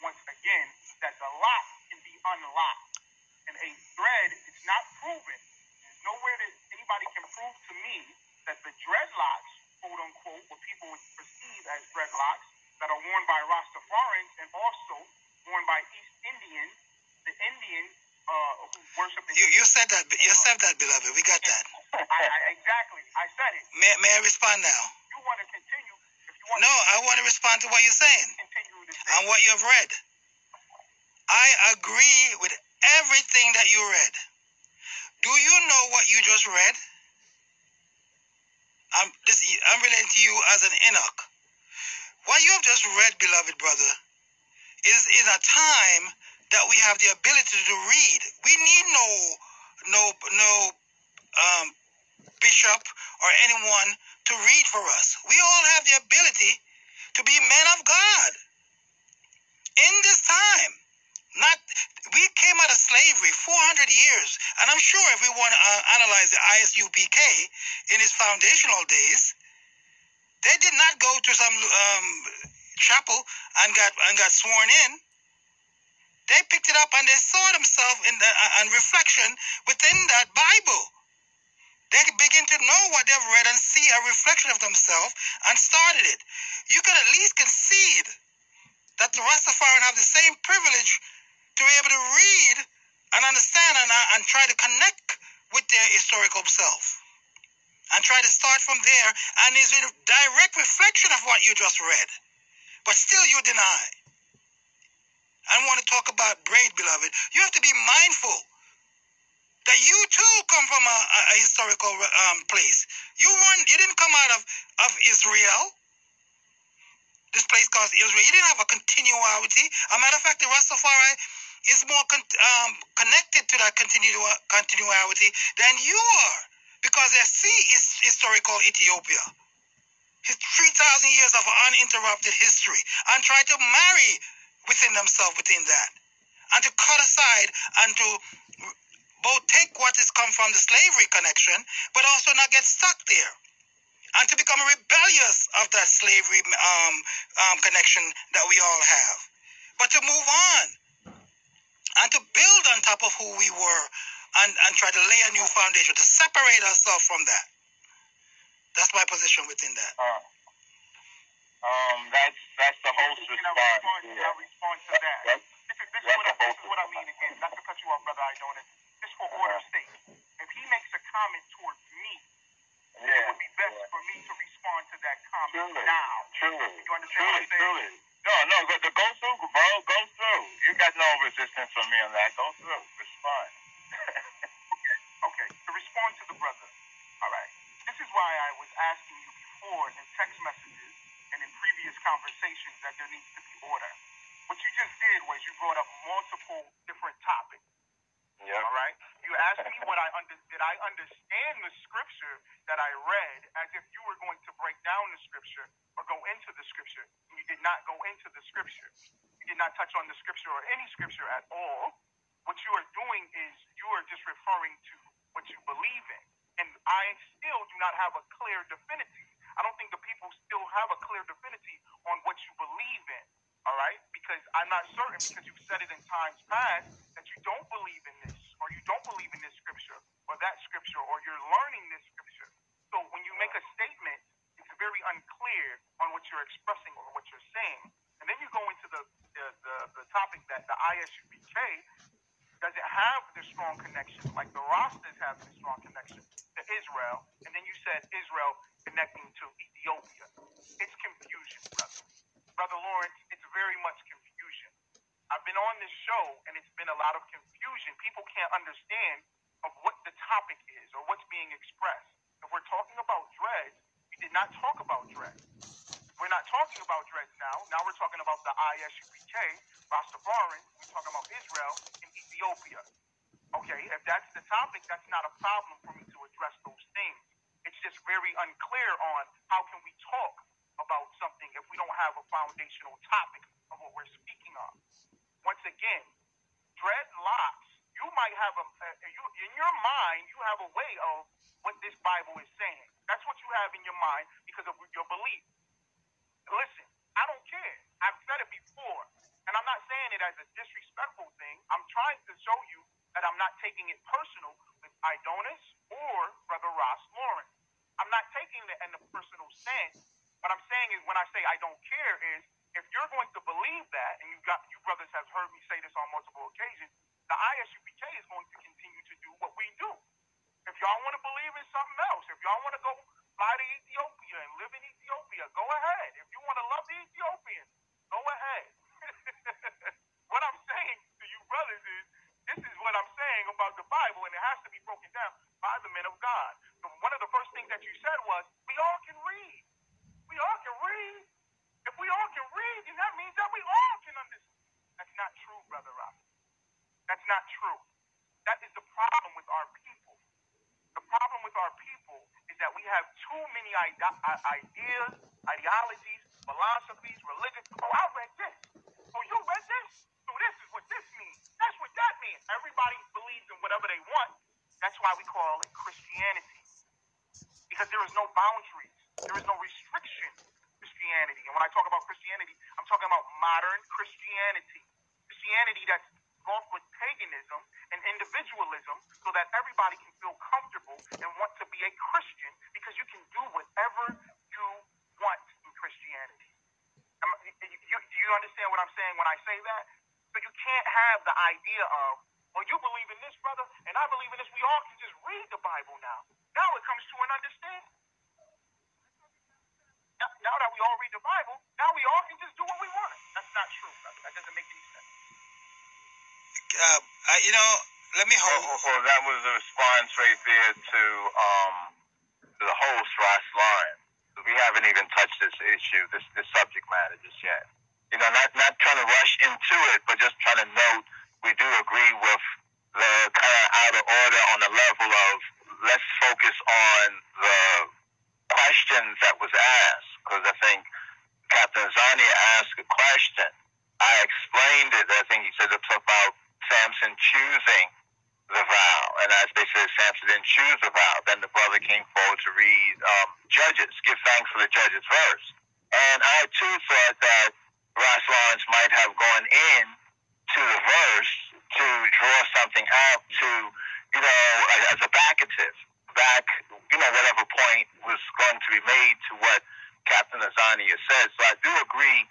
once again, that the lock can be unlocked. And a thread, it's not proven. There's nowhere that anybody can prove to me that the dreadlocks, quote unquote, what people would perceive as dreadlocks, that are worn by Rastafarians and also worn by East Indians, the Indians who worship the you said that. You said that, beloved. We got that. Exactly. I said it. May I respond now? You want to continue? If you want I want to respond to what you're saying and what you have read. I agree with everything that you read. Do you know what you just read? I'm relating to you as an Enoch. What you have just read, beloved brother, is in a time that we have the ability to read. We need no bishop or anyone to read for us. We all have the ability to be men of God in this time. We came out of slavery 400 years, and I'm sure if we want to analyze the ISUPK in its foundational days, they did not go to some chapel and got sworn in. They picked it up and they saw themselves in the reflection within that Bible. They begin to know what they've read and see a reflection of themselves and started it. You can at least concede that the Rastafarian have the same privilege to be able to read and understand and try to connect with their historical self and try to start from there, and is a direct reflection of what you just read. But still you deny. I want to talk about braid, beloved. You have to be mindful that you too come from a historical place. You didn't come out of Israel. This place called Israel. You didn't have a continuity. A matter of fact, the Rastafari is more connected to that continuity than you are, because they see historical Ethiopia, his 3,000 years of uninterrupted history, and try to marry within themselves, within that, and to cut aside and to both take what has come from the slavery connection, but also not get stuck there, and to become rebellious of that slavery connection that we all have, but to move on and to build on top of who we were and try to lay a new foundation, to separate ourselves from that. That's my position within that. That's the host response. I'll respond to that. This is what I mean again. Not to cut you off, brother. I don't. This is for order's sake. If he makes a comment towards me. Yeah, it would be best for me to respond to that comment now. You understand what I'm saying? No, go through, bro. Go through. You got no resistance from me on that. Go through. Respond. Okay. To respond to the brother. All right. This is why I was asking you before in text messages and in previous conversations that there needs to be order. What you just did was you brought up multiple different topics. Yep. All right? You asked me what did I understand the scripture that I read as if you were going to break down the scripture or go into the scripture. You did not go into the scripture. You did not touch on the scripture or any scripture at all. What you are doing is you are just referring to what you believe in. And I still do not have a clear divinity. I don't think the people still have a clear divinity on what you believe in. All right? Because I'm not certain, because you've said it in times past, that you don't believe in this, or you don't believe in this scripture, or that scripture, or you're learning this scripture. So when you make a statement, it's very unclear on what you're expressing or what you're saying. And then you go into the topic that the ISUPK doesn't have the strong connection, like the Rastas have the strong connection to Israel. And then you said Israel connecting to Ethiopia. It's confusion, brother. Brother Lawrence, it's very much confusion. I've been on this show, and it's been a lot of confusion. People can't understand of what the topic is or what's being expressed. If we're talking about dreads, we did not talk about dreads. We're not talking about dreads now. Now we're talking about the ISUPK, Rastafari. We're talking about Israel and Ethiopia. Okay, if that's the topic, that's not a problem for me to address those things. It's just very unclear on how can we talk about something if we don't have a foundational topic of what we're speaking on. Once again, dreadlocks, you might have in your mind, you have a way of what this Bible is saying. That's what you have in your mind because of your belief. Listen, I don't care. I've said it before, and I'm not saying it as a disrespectful thing. I'm trying to show you that I'm not taking it personal with Iadonis or Brother Ross Lawrence. I'm not taking it in the personal sense. What I'm saying is, when I say I don't care is, if you're going to believe that, and you brothers have heard me say this on multiple occasions, the ISUPK is going to continue to do what we do. If y'all want to believe in something else, if y'all want to go fly to Ethiopia and live in Ethiopia, go ahead. If you want to love the Ethiopians, go ahead. What I'm saying to you brothers is, this is what I'm saying about the Bible, and it has to be broken down by the men of God. So one of the first things that you said was, we all can read. We all can read. If we all can read, then that means that we all can understand. That's not true, Brother Robert. That's not true. That is the problem with our people. The problem with our people is that we have too many ideas, ideologies, philosophies, religions. Oh, I read this. Oh, you read this? So this is what this means. That's what that means. Everybody believes in whatever they want. That's why we call it Christianity. Because there is no boundaries. There is no restriction to Christianity. And when I talk about Christianity, I'm talking about modern Christianity. Christianity that's involved with paganism and individualism so that everybody can feel comfortable and want to be a Christian because you can do whatever you want in Christianity. Do you understand what I'm saying when I say that? So you can't have the idea of, well, you believe in this, brother, and I believe in this. We all can just read the Bible now. Now it comes to an understanding. Now that we all read the Bible, now we all can just do what we want. That's not true, brother. That doesn't make any sense. Let me hold. So that was the response right there to the host, Ross Lawrence. We haven't even touched this issue, this subject matter just yet. You know, not trying to rush into it, but just trying to note we do agree with the kind of out of order on the level of let's focus on the questions that was asked, because I think Captain Azania asked a question. I explained it. I think he said it's about Samson choosing the vow, and as they said, Samson didn't choose the vow. Then the brother came forward to read Judges, give thanks for the Judges verse. And I too thought that Ross Lawrence might have gone in to the verse to draw something out to, you know, as a backative. Back, you know, whatever point was going to be made to what Captain Azania said. So I do agree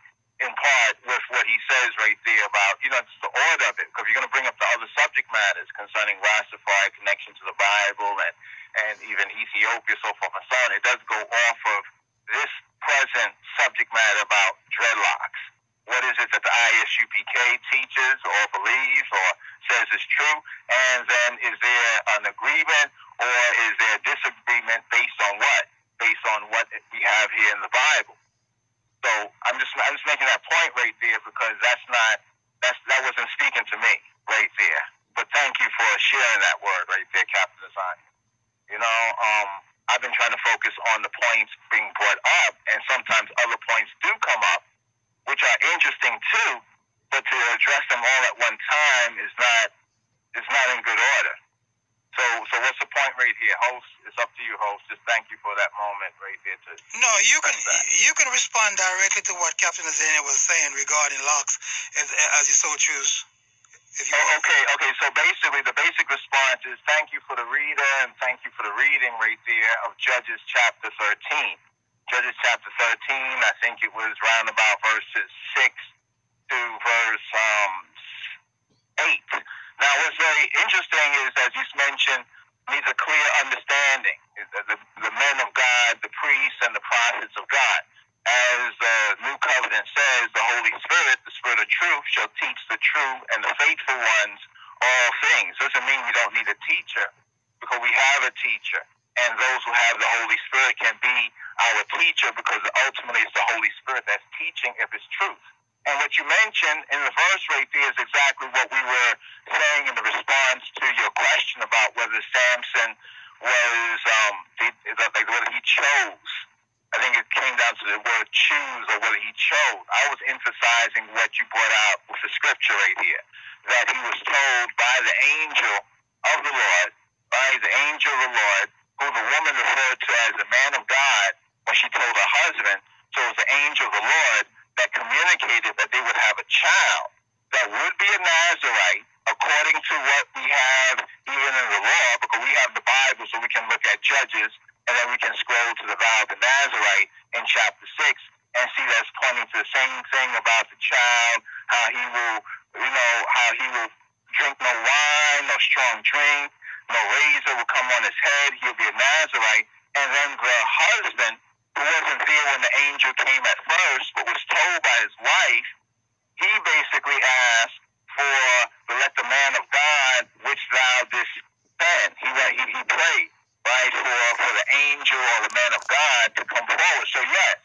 in part with what he says right there about, you know, it's the order of it, because you're going to bring up the other subject matters concerning Rastafari, connection to the Bible, and even Ethiopia, so forth and so on. It does go off of this present subject matter about dreadlocks. What is it that the ISUPK teaches or believes or says is true? And then is there an agreement or is there a disagreement based on what? Based on what we have here in the Bible. So I'm just making that point right there because that wasn't speaking to me right there. But thank you for sharing that word right there, Captain Azania. You know, I've been trying to focus on the points being brought up, and sometimes other points do come up, which are interesting too. But to address them all at one time is not in good order. So what's the point right here, host? It's up to you, host. Just thank you for that moment right there. You can respond directly to what Captain Azania was saying regarding locks, as you so choose. Okay. So basically, the basic response is thank you for the reader and thank you for the reading right there of Judges chapter 13. Judges chapter 13. I think it was round about verses 6 to verse 8. Now, what's very interesting is, as you mentioned, needs a clear understanding. The men of God, the priests, and the prophets of God. As the New Covenant says, the Holy Spirit, the Spirit of truth, shall teach the true and the faithful ones all things. Doesn't mean we don't need a teacher, because we have a teacher. And those who have the Holy Spirit can be our teacher, because ultimately it's the Holy Spirit that's teaching if it's truth. And what you mentioned in the verse right there is exactly what we were saying in the response to your question about whether Samson was, whether he chose. I think it came down to the word choose or whether he chose. I was emphasizing what you brought out with the scripture right here, that he was told by the angel of the Lord, who the woman referred to as the man of God when she told her husband, so it was the angel of the Lord, that communicated that they would have a child that would be a Nazirite according to what we have even in the law, because we have the Bible, so we can look at Judges, and then we can scroll to the vow of the Nazirite in chapter 6 and see that's pointing to the same thing about the child, how he will drink no wine, no strong drink, no razor will come on his head, he'll be a Nazirite, and then the husband, who wasn't there when the angel came at first, but was told by his wife, he basically asked for let the man of God which thou didst send. He prayed, right, for the angel or the man of God to come forward. So yes,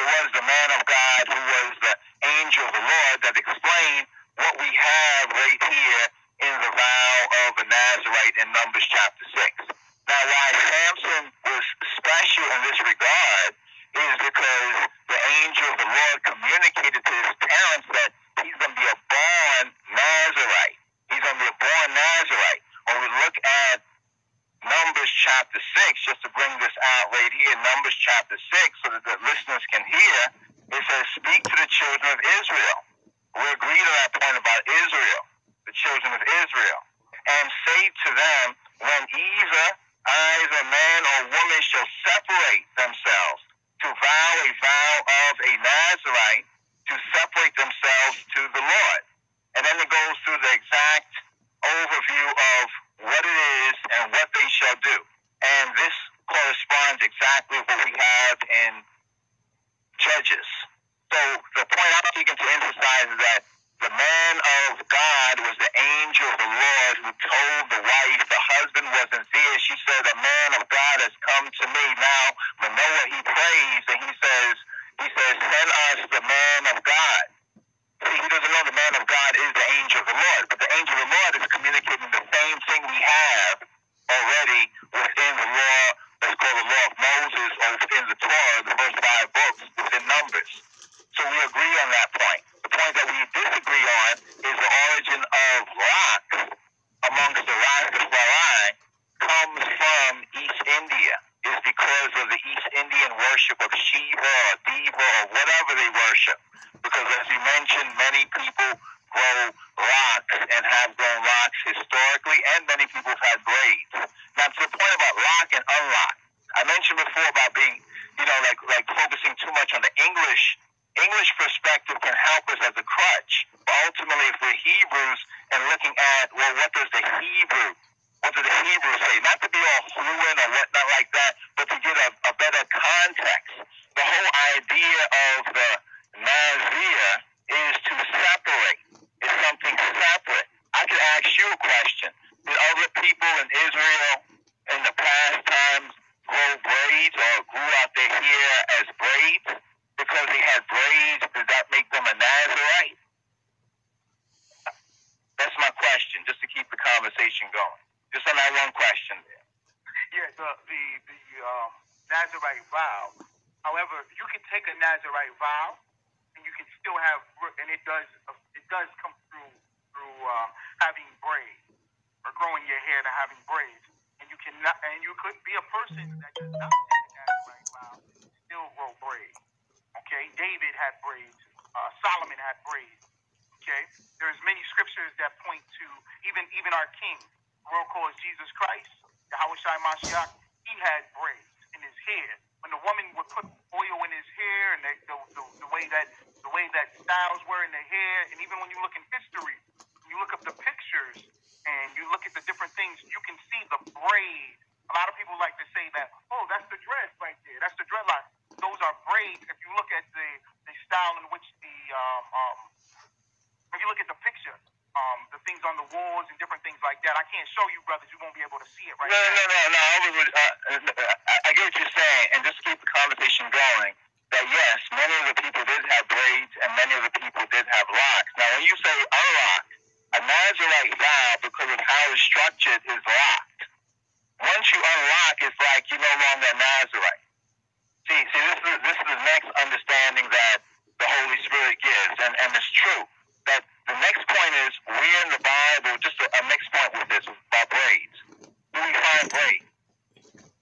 it was the man of God who was the angel of the Lord that explained what we have right here in the vow of a Nazirite in Numbers chapter 6. Now, why Samson was special in this regard is because the angel of the Lord communicated to his parents that he's going to be a born Nazirite. He's going to be a born Nazirite. When we look at Numbers chapter 6, just to bring this out right here, Numbers chapter 6, so that the listeners can hear, it says, speak to the children of Israel. We agreed on that point about Israel, the children of Israel, and say to them, when either man or woman shall separate themselves to vow a vow of a Nazirite, to separate themselves to the Lord. And then it goes through the exact overview of what it is and what they shall do. And this corresponds exactly with what we have in Judges. So the point I'm seeking to emphasize is that the man of God was the angel of the Lord who told the wife, the husband wasn't there. She said, a man of God has come to me. Now, Manoah, he prays, and he says, send us the man of God. See, he doesn't know the man of God is the angel of the Lord, but the angel of the Lord is communicating the same thing we have already within the law, that's called the law of Moses, or within the Torah, the first 5 books, within Numbers. So we agree on that point. The point that we disagree on is the origin of locks amongst the Rastafari comes from East India. It's because of the East Indian worship of Shiva or Deva or whatever they worship. Because as you mentioned, many people grow locks and have grown locks historically, and many people have had braids. Now, to the point about lock and unlock, I mentioned before about being, you know, like focusing too much on the English perspective can help Nazirite vow. However, you can take a Nazirite vow, and you can still have, and it does come through having braids or growing your hair to having braids, and you could be a person that does not take a Nazirite vow, still grow braids. Okay, David had braids. Solomon had braids. Okay, there's many scriptures that point to even our King, the world calls Jesus Christ, Yahawashi Mashiach. He had braids in his hair. When the woman would put oil in his hair, and the way that styles were in the hair, and even when you look in history, you look up the pictures and you look at the different things, you can see the braid. A lot of people like to say that, oh, that's the dread right there, that's the dreadlock. Those are braids. If you look at the style in which if you look at the picture, the things on the walls and different things like that. I can't show you, brothers. You won't be able to see it right now. No. I get what you're saying, and just keep the conversation going. That yes, many of the people did have braids, and many of the people did have locks. Now, when you say unlocked, a Nazirite vow, because of how it's structured, is locked. Once you unlock, it's like you're no longer a Nazirite. See, this is the next understanding that the Holy Spirit gives, and it's true. That the next point is, where in the Bible, just a next point with this, about braids. Do we find braid?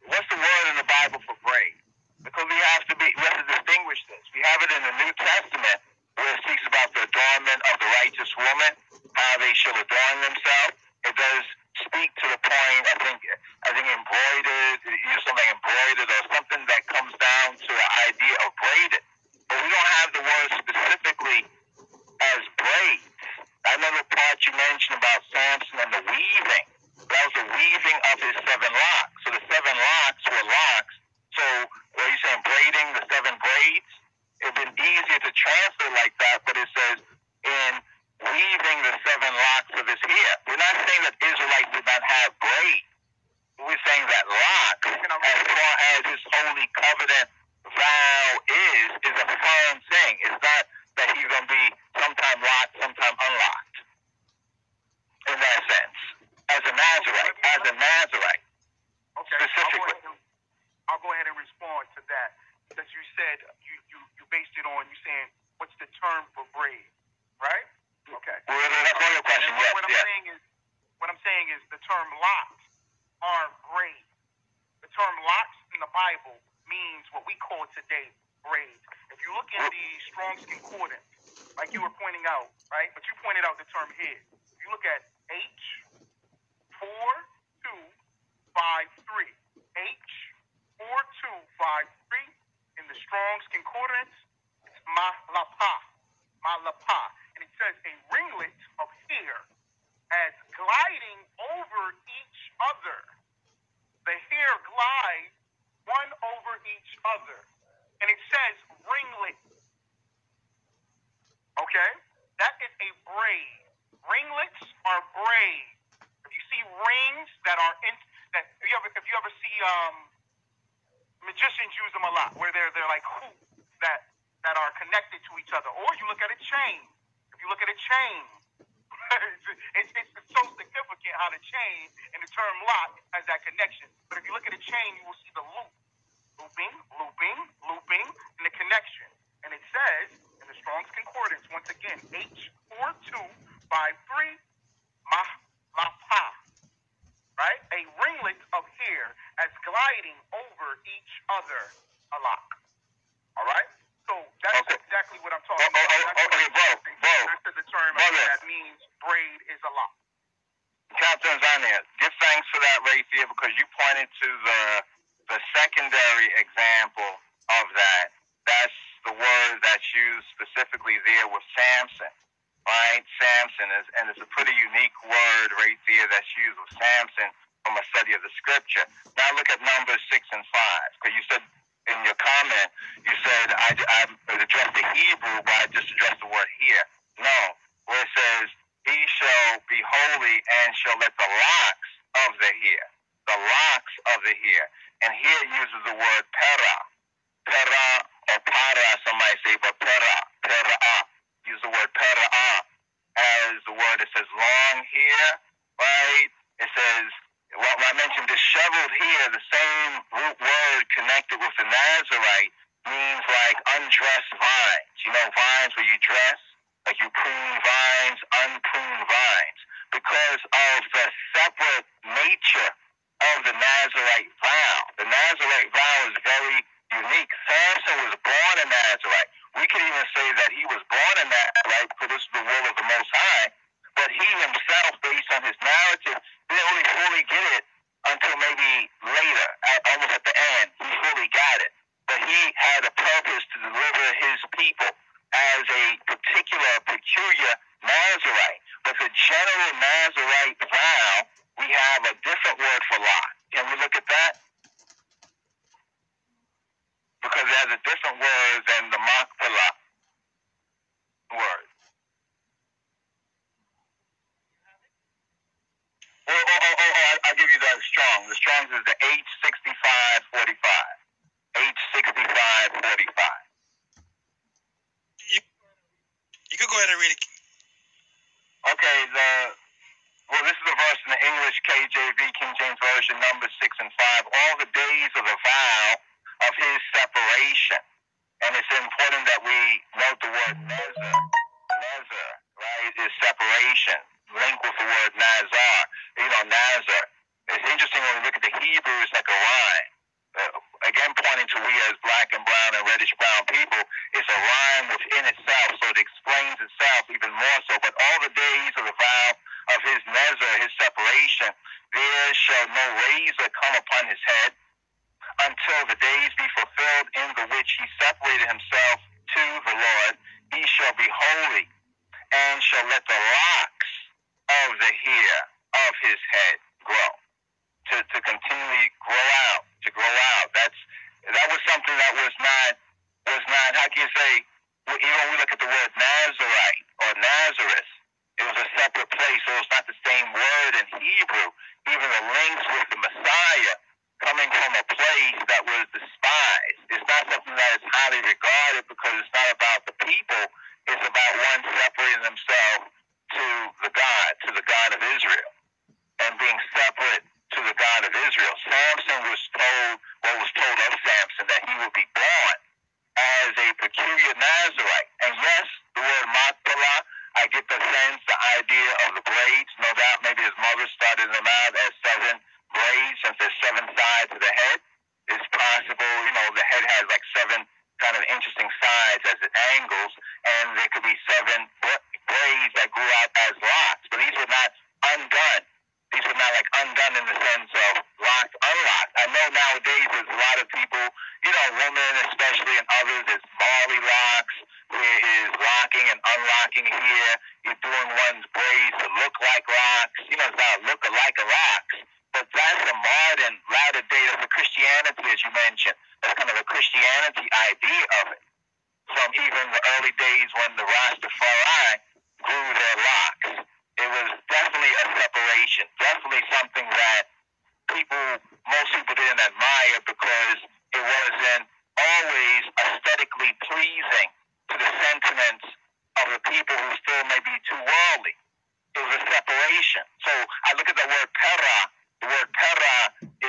What's the word in the Bible for braid? Because we have to distinguish this. We have it in the New Testament, where it speaks about the adornment of the righteous woman, how they should adorn themselves. It does speak to the point, I think embroidered, use something embroidered or something that comes down to the idea of braided. But we don't have the word specifically as braids. I remember the part you mentioned about Samson and the weaving. That was the weaving of his 7 locks. So the 7 locks were locks. So what are you saying, braiding the 7 braids? It'd been easier to translate like that, but it says in weaving the 7 locks of his hair. We're not saying that Israelites did not have braids. We're saying that locks, as far as his holy covenant vow is a foreign thing. It's not that he's going to be sometime locked, sometime unlocked. In that sense. As a Nazirite. Okay. Specifically. I'll go ahead and respond to that. Because you said, you based it on, you saying, what's the term for braid? Right? Okay. Well, that's one of your questions. What I'm saying is the term locks are braid. The term locks in the Bible means what we call today braids. If you look in the Strong's Concordance, like you were pointing out, right? But you pointed out the term here. If you look at H4253, H4253 in the Strong's Concordance, it's malapa, and it says a ringlet of hair as gliding over each other. The hair glides one over each other. And it says ringlet. Okay? That is a braid. Ringlets are braids. If you see rings that are if you ever see magicians use them a lot, where they're like hoops that are connected to each other. Or you look at a chain. If you look at a chain, it's so significant how the chain and the term lock has that connection. But if you look at a chain, you will see the loop. Looping, and the connection. And it says, in the Strong's Concordance, once again, H4253, Malapa, right? A ringlet of hair as gliding over each other, a lock. All right? So that's exactly what I'm talking about. That's the term that means braid is a lock. Captain Azania, give thanks for that right there, because you pointed to the secondary example of that. That's the word that's used specifically there with Samson, right? Samson is, and it's a pretty unique word right there that's used with Samson from a study of the scripture. Now look at Numbers 6 and 5, because you said in your comment, you said I addressed the Hebrew, but I just addressed the word here. No, where it says he shall be holy and shall let the locks of the hair. The locks of the hair. And here it uses the word pera, or para, some might say, but pera. Use the word pera as the word. It says long hair, right? It says, well, I mentioned disheveled hair, the same root word connected with the Nazarite means like undressed vines. You know, vines where you dress, like you prune vines, unprune vines. Because of the separate nature of the Nazarite vow. The Nazarite vow is very unique. Samson was born a Nazarite. We can even say that he was born a Nazarite, for this is the will of the Most High. But he himself, based on his narrative, didn't really fully get it until maybe later, almost at the end. He fully got it. But he had a purpose to deliver his people as a particular, peculiar Nazarite. But the general Nazarite vow, we have a different word for lot. Can we look at that? Because it has a different word than the makpelah word. I'll give you the strong. The strong is the H6545. H6545. You could go ahead and read it. Okay, this is the verse in the English KJV, King James Version, number 6 and 5. All the days of the vow of his separation. And it's important that we note the word nezer. Nezer, right, is separation. Link with the word nazar. You know, nazar. It's interesting when we look at the Hebrew, it's like a rhyme. Again, pointing to we as black and brown and reddish brown people, it's a rhyme within itself, so it explains itself even more so. But all the days of the vow of his nezer, his separation, there shall no razor come upon his head until the days be fulfilled in the which he separated himself to the Lord. He shall be holy and shall let the locks of the hair of his head grow, to continually grow out. To grow out. That was something that was not, how can you say, even when we look at the word Nazarite or Nazareth, it was a separate place, so it's not the same word in Hebrew. Even the links with the Messiah coming from a place that was despised. It's not something that is highly regarded because it's not about the people, it's about one separating themselves to the God of Israel, and being separate to the God of Israel. Samson was told, what was told of Samson, that he would be born as a peculiar Nazarite. And yes, the word makpelah, I get the sense, the idea of the braids. No doubt, maybe his mother started them out as 7 braids, since there's 7 sides to the head. It's possible, you know, the head has like 7 kind of interesting sides as it angles, and there could be 7 braids that grew out as locks, but these were not undone. These were not like undone in the sense of locked, unlocked. I know nowadays there's a lot of people, you know, women especially and others, there's Marley locks, there is locking and unlocking here. You're doing one's braids to look like locks. You know, it's not a look-alike of locks. But that's a modern, latter day of the Christianity, as you mentioned. That's kind of a Christianity idea of it. From even the early days when the Rastafari grew their locks. It was definitely a separation, definitely something that most people didn't admire because it wasn't always aesthetically pleasing to the sentiments of the people who still may be too worldly. It was a separation. So I look at the word pera. The word pera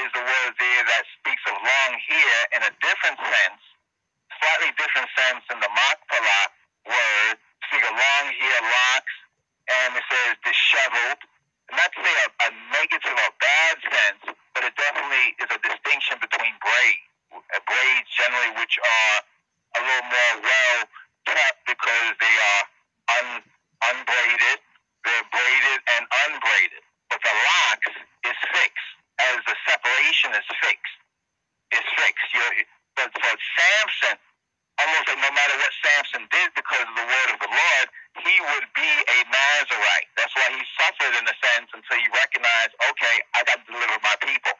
is the word there that speaks of long hair in a different sense, slightly different sense than the makpelah word, speak of long hair locks. And it says disheveled, not to say a negative or bad sense, but it definitely is a distinction between braids generally, which are a little more well kept because they are unbraided, they're braided and unbraided. But the locks is fixed, as the separation is fixed. It's fixed. But for Samson, almost like no matter what Samson did because of the word of the Lord, he would be a Nazarite. That's why he suffered in a sense until he recognized, okay, I got to deliver my people.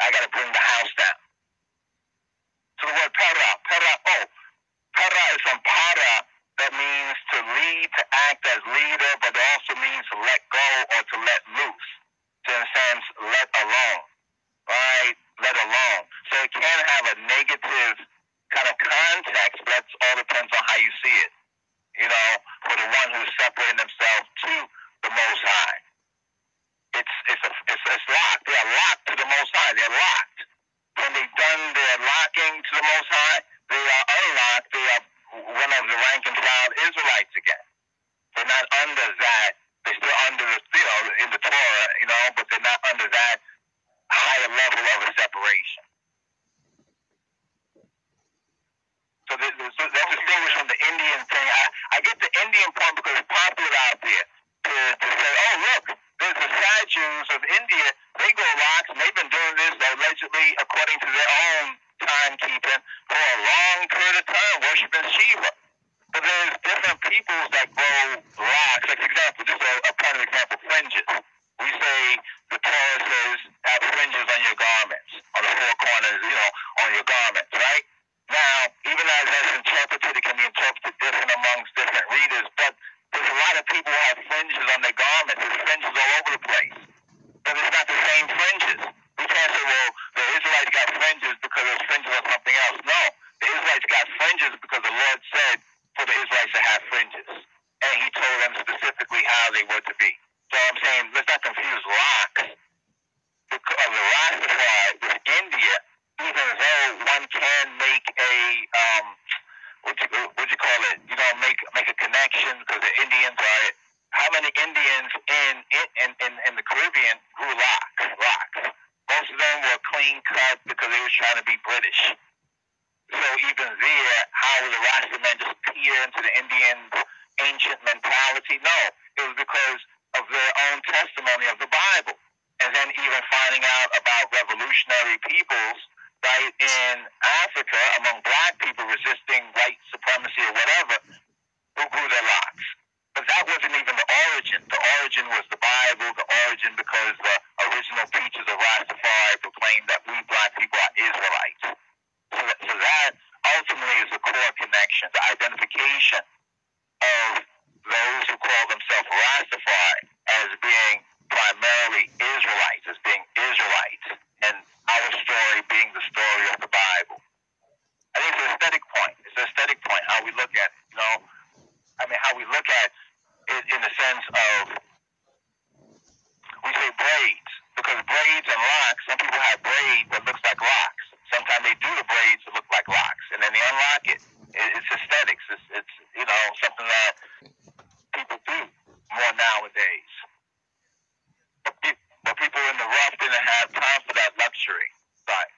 I got to bring the house down. So the word para is from para, that means to lead, to act as leader, but it also means to let go or to let loose. So in a sense, let alone, right? Let alone. So it can have a negative kind of context, but that all depends on how you see it. You know, for the one who's separating themselves to the Most High. It's locked. They are locked to the Most High. They're locked. When they the Most High, they are Allah, they are one of the rank and file Israelites again. They're not under that. They're still under, you know, in the Torah, you know, but they're not under that higher level of a separation. So that's distinguished from the Indian thing. I get the Indian part because it's popular out there to say, oh, look, there's the statues of India. They go rocks, and they've been doing this allegedly, according to their own timekeeping, for a long period of time, worshiping Shiva. But there's different peoples that grow rocks. Like, for example, just a kind of example, fringes. We say the Torah says have fringes on your garments, on the four corners, you know, on your garments, right? Now, even as that's interpreted, it can be interpreted different amongst different readers, but there's a lot of people who have fringes on their garments. There's fringes all over the place. But it's not the same fringes. We can't say, well, the Israelites got fringes because there's fringes on something else. No, the Israelites got fringes because the Lord said for the Israelites to have fringes. And he told them specifically how they were to be. So I'm saying, let's not confuse rocks of the Rastafari with India, even though one can make a, what you call it, you know, make a connection, because the Indians are, how many Indians in the Caribbean grew rocks? Most of them were clean cut because they were trying to be British. So even there, how did the Rasta men just peer into the Indians' ancient mentality? No, it was because of their own testimony of the Bible. And then even finding out about revolutionary peoples, right, in Africa, among black people resisting white supremacy or whatever, who grew their locks. But that wasn't even the origin. The origin was the Bible, the origin because the original teachers of Rastafari proclaimed that we black people are Israelites. So that ultimately is the core connection, the identification of those who call themselves Rastafari as being primarily Israelites, as being Israelites, and our story being the story of the Bible. I think it's an aesthetic point. It's an aesthetic point, how we look at it, you know? I mean, how we look at it in the sense of, we say braids, because braids and locks, some people have braids that looks like locks. Sometimes they do the braids that look like locks, and then they unlock it. It's aesthetics. It's you know, something that people do more nowadays. But people in the rough didn't have time for that luxury. Right.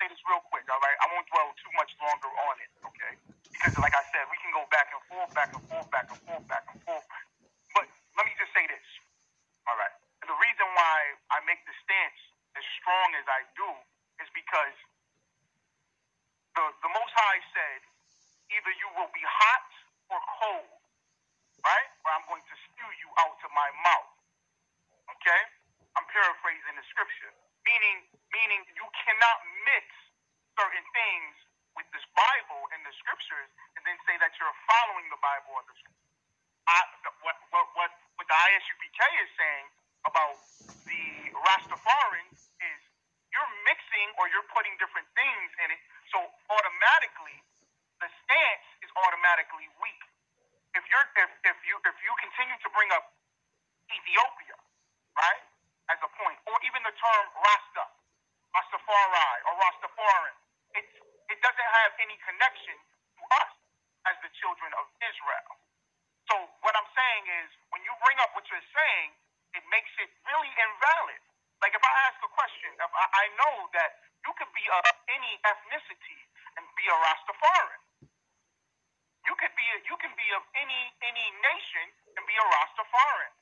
Say this real quick, all right? I won't dwell too much longer on it, okay? Because like I said, we can go back and forth, back and forth, back and forth, back and forth. But let me just say this, all right? And the reason why I make the stance as strong as I do is because the Most High said, either you will be hot or cold, right? Or I'm going to spew you out of my mouth, okay? I'm paraphrasing the scripture, meaning you cannot mix certain things with this Bible and the scriptures and then say that you're following the Bible or the scriptures. What the ISUPK is saying about the Rastafarians is you're mixing or you're putting different things in it, so automatically the stance is automatically weak. If you continue to bring up Ethiopia, right, as a point, or even the term Rasta, Rastafari, or Rastafarian, it doesn't have any connection to us as the children of Israel. So what I'm saying is, when you bring up what you're saying, it makes it really invalid. Like if I ask a question, if I know that you could be of any ethnicity and be a Rastafarian. You can be of any nation and be a Rastafarian.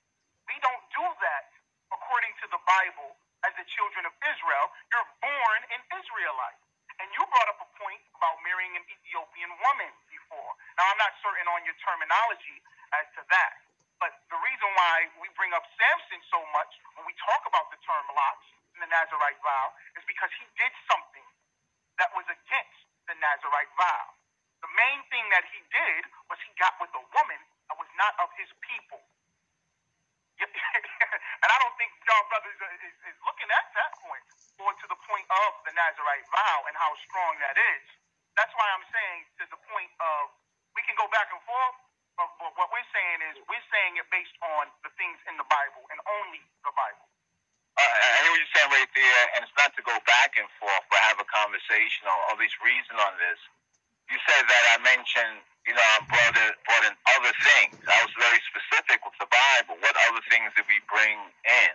We don't do that according to the Bible as the children of Israel. You're born an Israelite. And you brought up a point about marrying an Ethiopian woman before. Now, I'm not certain on your terminology as to that. But the reason why we bring up Samson so much when we talk about the term Lot in the Nazirite vow is because he did something that was against the Nazirite vow. The main thing that he did was he got with a woman that was not of his people. And I don't think y'all brothers is looking at that point or to the point of the Nazirite vow and how strong that is. That's why I'm saying to the point of we can go back and forth, but what we're saying is we're saying it based on the things in the Bible and only the Bible. I hear what you're saying right there, and it's not to go back and forth, right? have a conversation or at least reason on this. You said that I mentioned, you know, I brought in other things. I was very specific with the Bible. What other things did we bring in?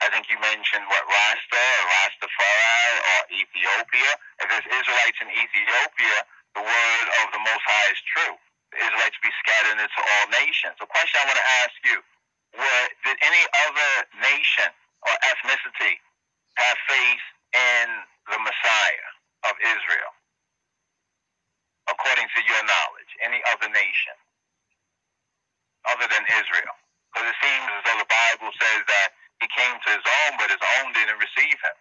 I think you mentioned what, Rasta or Rastafari or Ethiopia. If there's Israelites in Ethiopia, the word of the Most High is true. The Israelites be scattered into all nations. The question I want to ask you, did any other nation or ethnicity have faith in the Messiah of Israel, according to your knowledge? Any other nation other than Israel? Because it seems as though the Bible says that he came to his own, but his own didn't receive him.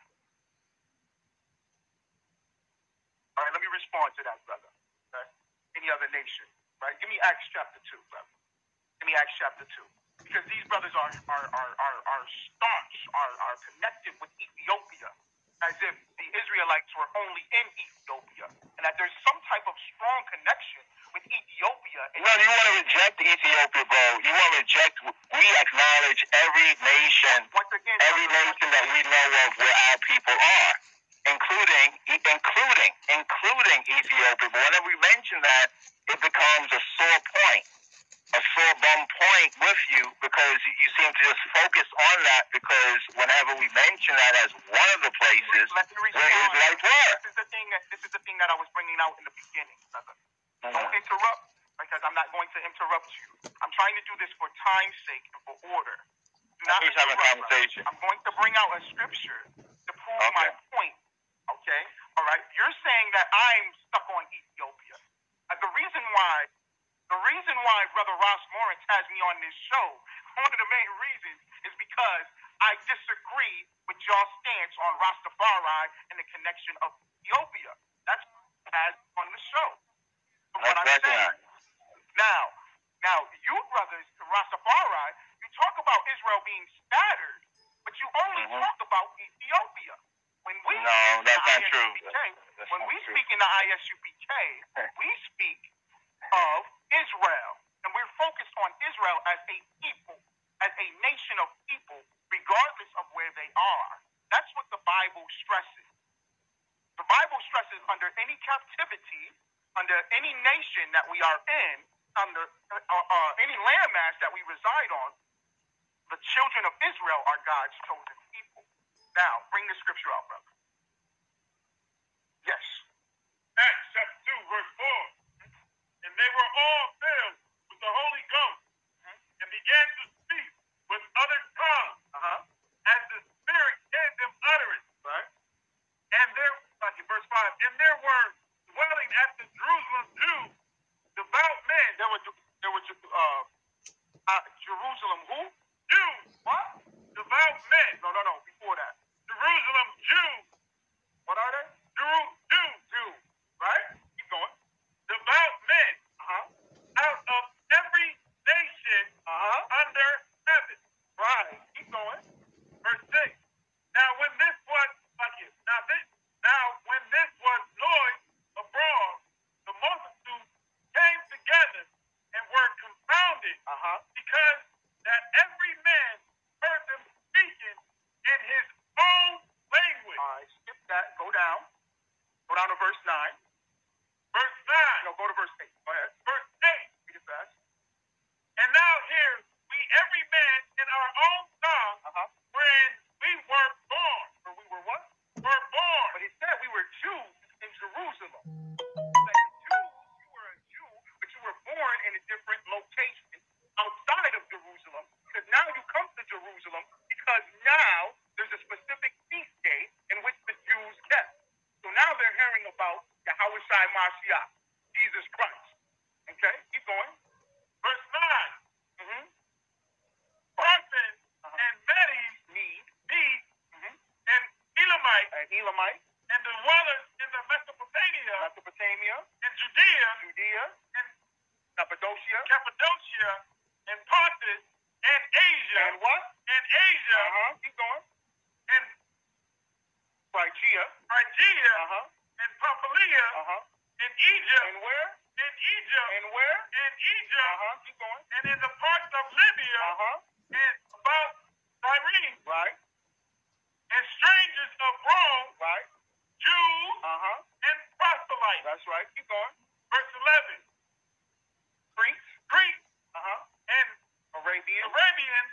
All right, let me respond to that, brother. Okay? Any other nation, right? Give me Acts chapter 2, brother. Give me Acts chapter 2. Because these brothers are staunch, are connected with Ethiopia, as if the Israelites were only in Ethiopia, and that there's some type of strong connection with Ethiopia. No, you want to reject Ethiopia, bro. You want to reject, we acknowledge every nation, every nation that we know of where our people are, including Ethiopia. But whenever we mention that, it becomes a sore bum point with you, because you seem to just focus on that, because whenever we mention that as one of the places where Israelites were. This is the thing that I was bringing out in the beginning, brother. Mm-hmm. Don't interrupt, because I'm not going to interrupt you. I'm trying to do this for time's sake and for order. Do not interrupt, brother. I'm going to bring out a scripture to prove my point. Okay? All right? You're saying that I'm stuck on Ethiopia. The reason why Brother Ross Lawrence has me on this show, one of the main reasons, is because I disagree with y'all's stance on Rastafari and the connection of Ethiopia. That's what he has on the show. But what I'm saying. Now, you brothers, Rastafari, you talk about Israel being scattered, but you only talk about Ethiopia. When we speak in the ISUPK, we speak of Israel, and we're focused on Israel as a people, as a nation of people, regardless of where they are. That's what the Bible stresses. The Bible stresses under any captivity, under any nation that we are in, under any landmass that we reside on, the children of Israel are God's chosen people. Now, bring the scripture out, brother. Yes. Acts chapter 2, verse 4. And they were all filled with the Holy Ghost and began to speak with other tongues as the Spirit gave them utterance. Right. And there, verse 5, and there were dwelling at the Jerusalem Jews, devout men. There were Jerusalem who? Jews. What? Devout men. No, before that. Jerusalem Jews. What are they? Jews. Right? Keep going. Devout men out of every nation under heaven. Right. Keep going. Verse 6. Now when this was noised abroad, the multitude came together and were confounded because that every man heard them speaking in his own language. All right, skip that. Go down. Go down to verse 9. Verse 9. No, go to verse 8. Go ahead. Verse 8. Read it fast. And now here we every man in our own tongue wherein we were born. Or we were what? Were born. But it said we were Jews in Jerusalem. Like the Jews, you were a Jew, but you were born in a different location outside of Jerusalem. Because now you come to Jerusalem because now there's a specific feast day in which the Jews kept. So now they're hearing about Yahawashi Mashiach, Jesus Christ. Okay, keep going. Verse 9. Parthen and Medi, Medes, and Elamite, and the dwellers in the Mesopotamia, and Judea, and Cappadocia, and Pontus, and Asia. And what? And Asia. Keep going. And Phrygia. And Pamphylia, in Egypt. And where? In Egypt. And where? In Egypt. Keep going. And in the parts of Libya, and about Cyrene. Right. And strangers of Rome. Right. Jews. And proselyte. That's right. Keep going. Verse 11. Greeks. Greeks. And Arabians. Arabians.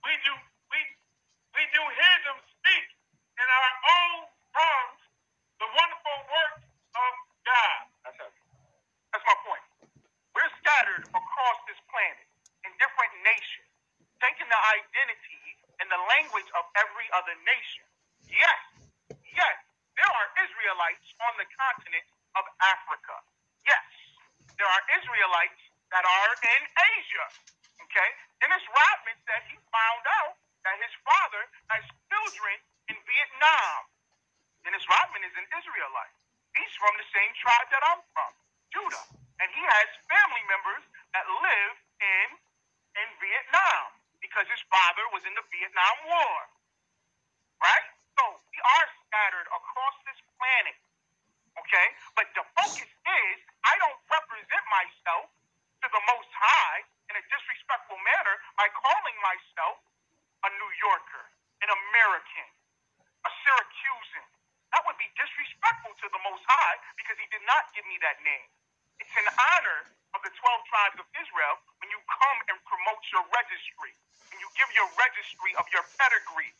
We do hear them speak in our own tongues the wonderful works of God. That's my point. We're scattered across this planet in different nations, taking the identity and the language of every other nation. Yes, there are Israelites on the continent of Africa. Yes, there are Israelites that are in Asia. Okay? Dennis Rodman said he found out that his father has children in Vietnam. Dennis Rodman is an Israelite. He's from the same tribe that I'm from, Judah. And he has family members that live in Vietnam because his father was in the Vietnam War. Right? So we are scattered across this planet. Okay? But the focus is I don't represent myself to the Most High in a disrespectful manner by calling myself a New Yorker, an American, a Syracusan. That would be disrespectful to the Most High because he did not give me that name. It's an honor of the 12 tribes of Israel when you come and promote your registry, when you give your registry of your pedigree,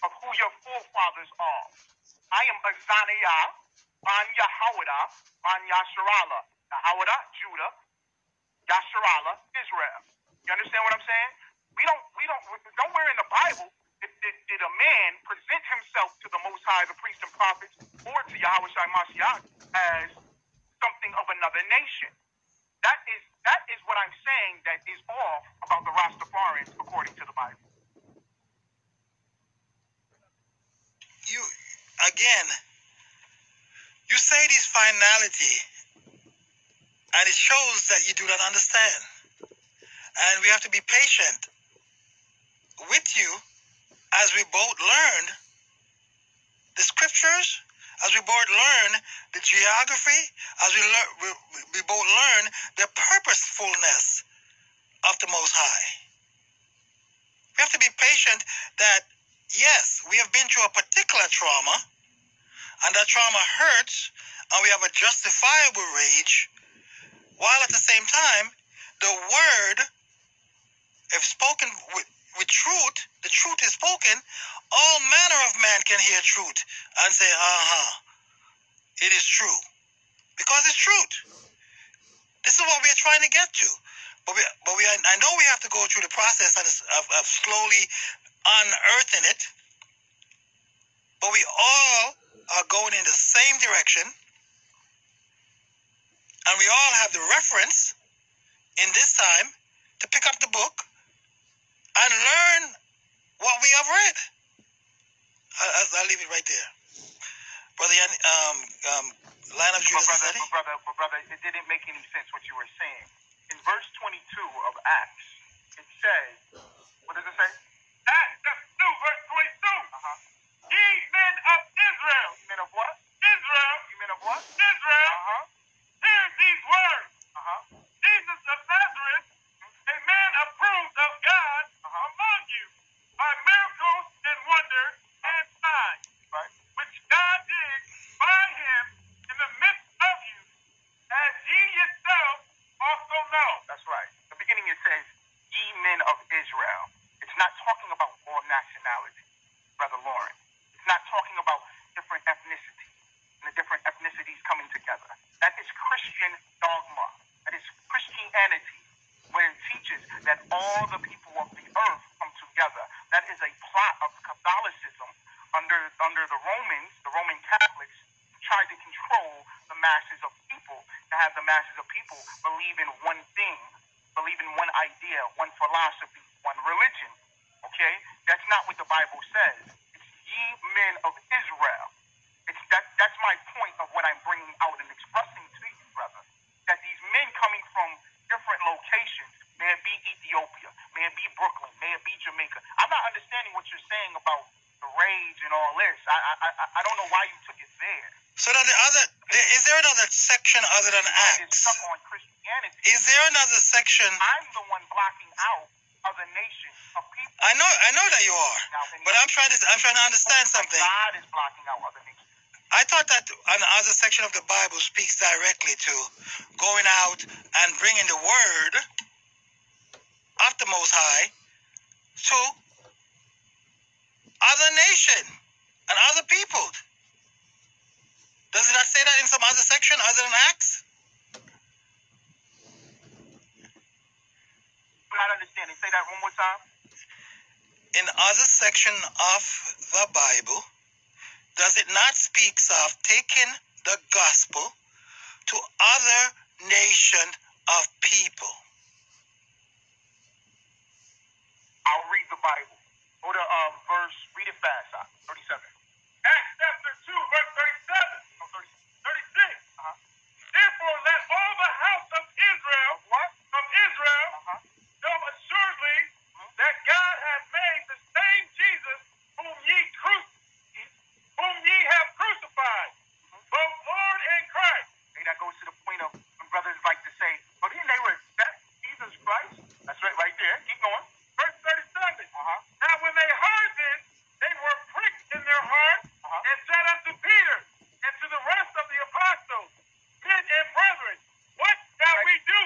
of who your forefathers are. I am Azania, Ban Yahawada, Ban Yasharala. Yahawada, Judah. Yasharala, Israel. You understand what I'm saying? We don't wear in the Bible did a man present himself to the Most High, the priests and prophets, or to Yahawashi Mashiach as something of another nation. That is what I'm saying that is all about the Rastafarians according to the Bible. You say this finality, and it shows that you do not understand. And we have to be patient with you as we both learn the scriptures, as we both learn the geography, as we both learn the purposefulness of the Most High. We have to be patient that, yes, we have been through a particular trauma, and that trauma hurts, and we have a justifiable rage, while at the same time, the word, if spoken with truth, the truth is spoken, all manner of man can hear truth and say, it is true. Because it's truth. This is what we are trying to get to. But I know we have to go through the process of slowly unearthing it. But we all are going in the same direction. And we all have the reference in this time to pick up the book and learn what we have read. I'll leave it right there. Brother, line of Judah study. My brother, it didn't make any sense what you were saying. In verse 22 of Acts, it says, what does it say? Acts chapter 2, verse 22. Ye men of Israel. You men of what? Israel. You men of what? Israel. Hear these words. Jesus of Nazareth, a man approved of God among you by miracles and wonders and signs, which God did by him in the midst of you, as ye yourself also know. That's right. At the beginning it says, ye men of Israel. It's not talking about all nationality, Brother Lawrence. It's not talking about different ethnicities and the different ethnicities coming together. That is Christian dogma. That is Christianity, where it teaches that all the people of the earth come together. That is a plot of Catholicism under the Romans. The Roman Catholics tried to control the masses of people, to have the masses of people believe in one thing, believe in one idea, one philosophy, one religion. Okay? That's not what the Bible says. It's ye men of Israel. That's my point of what I'm bringing out and expressing to you, brother. That these men coming from different locations, may it be Ethiopia, may it be Brooklyn, may it be Jamaica. I'm not understanding what you're saying about the rage and all this. I don't know why you took it there. So now is there another section other than Acts? Stuck on Christianity. Is there another section? I'm the one blocking out other nations of people. I know that you are, now, but I'm trying to understand something. God is blocking out other nations. I thought that another section of the Bible speaks directly to going out and bringing the word of the Most High to other nation and other people. Does it not say that in some other section other than Acts? I'm not understanding. Say that one more time. In other section of the Bible, does it not speak of taking the gospel to other nation of people? I'll read the Bible. Go to verse, read it fast, 37. Acts chapter 2, verse 37. 36. Uh-huh. Therefore let all the house of Israel, uh-huh, know assuredly that God has made the same Jesus whom ye have crucified, both Lord and Christ. And that goes to the point of when brothers like to say, but then they were that Jesus Christ. That's right, right there. Keep going. Verse 37. Uh-huh. Now when they heard this, they were pricked in their heart, uh-huh, and said unto Peter and to the rest of the apostles, men and brethren, what shall we do?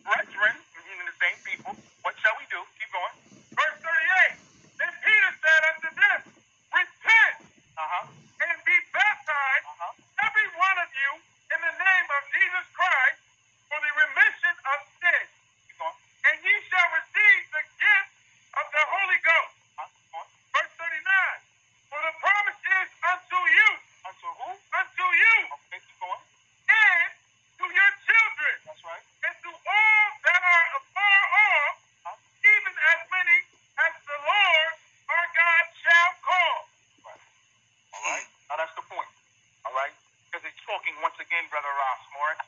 Brethren, meaning the same people. What shall we do? Keep going. Verse 38. Then Peter said unto them, repent, uh-huh, and be baptized, uh-huh, every one of you, in the name of Jesus Christ, for the remission of sins. And ye shall receive the gift of the Holy Ghost. Verse 39. For the promise is unto you. Unto who? Unto you. Okay, keep going. And to your children. That's right. And to all that are afar off, uh-huh, even as many as the Lord our God shall call. Right. All right. Now that's the point. All right. Because it's talking once again, Brother Ross Lawrence,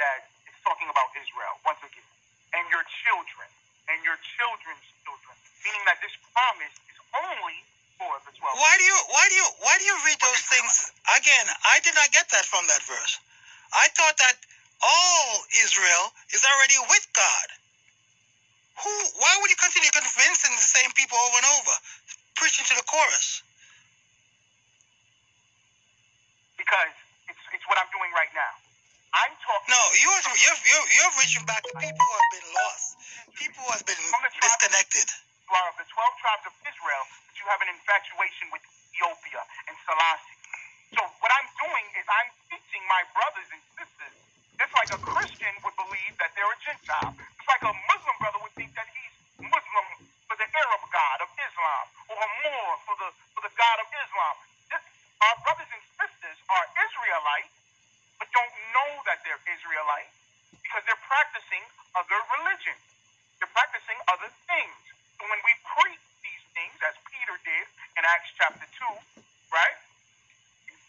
that it's talking about Israel once again. And your children, and your children's children, meaning that this promise is only for the 12. Why do you read those things again? I did not get that from that verse. I thought that all Israel is already with God. Why would you continue convincing the same people over and over, preaching to the chorus? Because it's what I'm doing right now. I'm talking. No, you're reaching back to people who have been lost, people who have been disconnected. You are of the 12 tribes of Israel, but you have an infatuation with Ethiopia and Selassie. So what I'm doing is I'm teaching my brothers and sisters, just like a Christian would believe that they're a Gentile. Just like a Muslim brother would think that he's Muslim for the Arab God of Islam, or a Moor for the God of Islam. Our brothers and sisters are Israelites, but don't know that they're Israelite because they're practicing other religion. They're practicing other things. And when we preach these things, as Peter did in Acts chapter 2, right?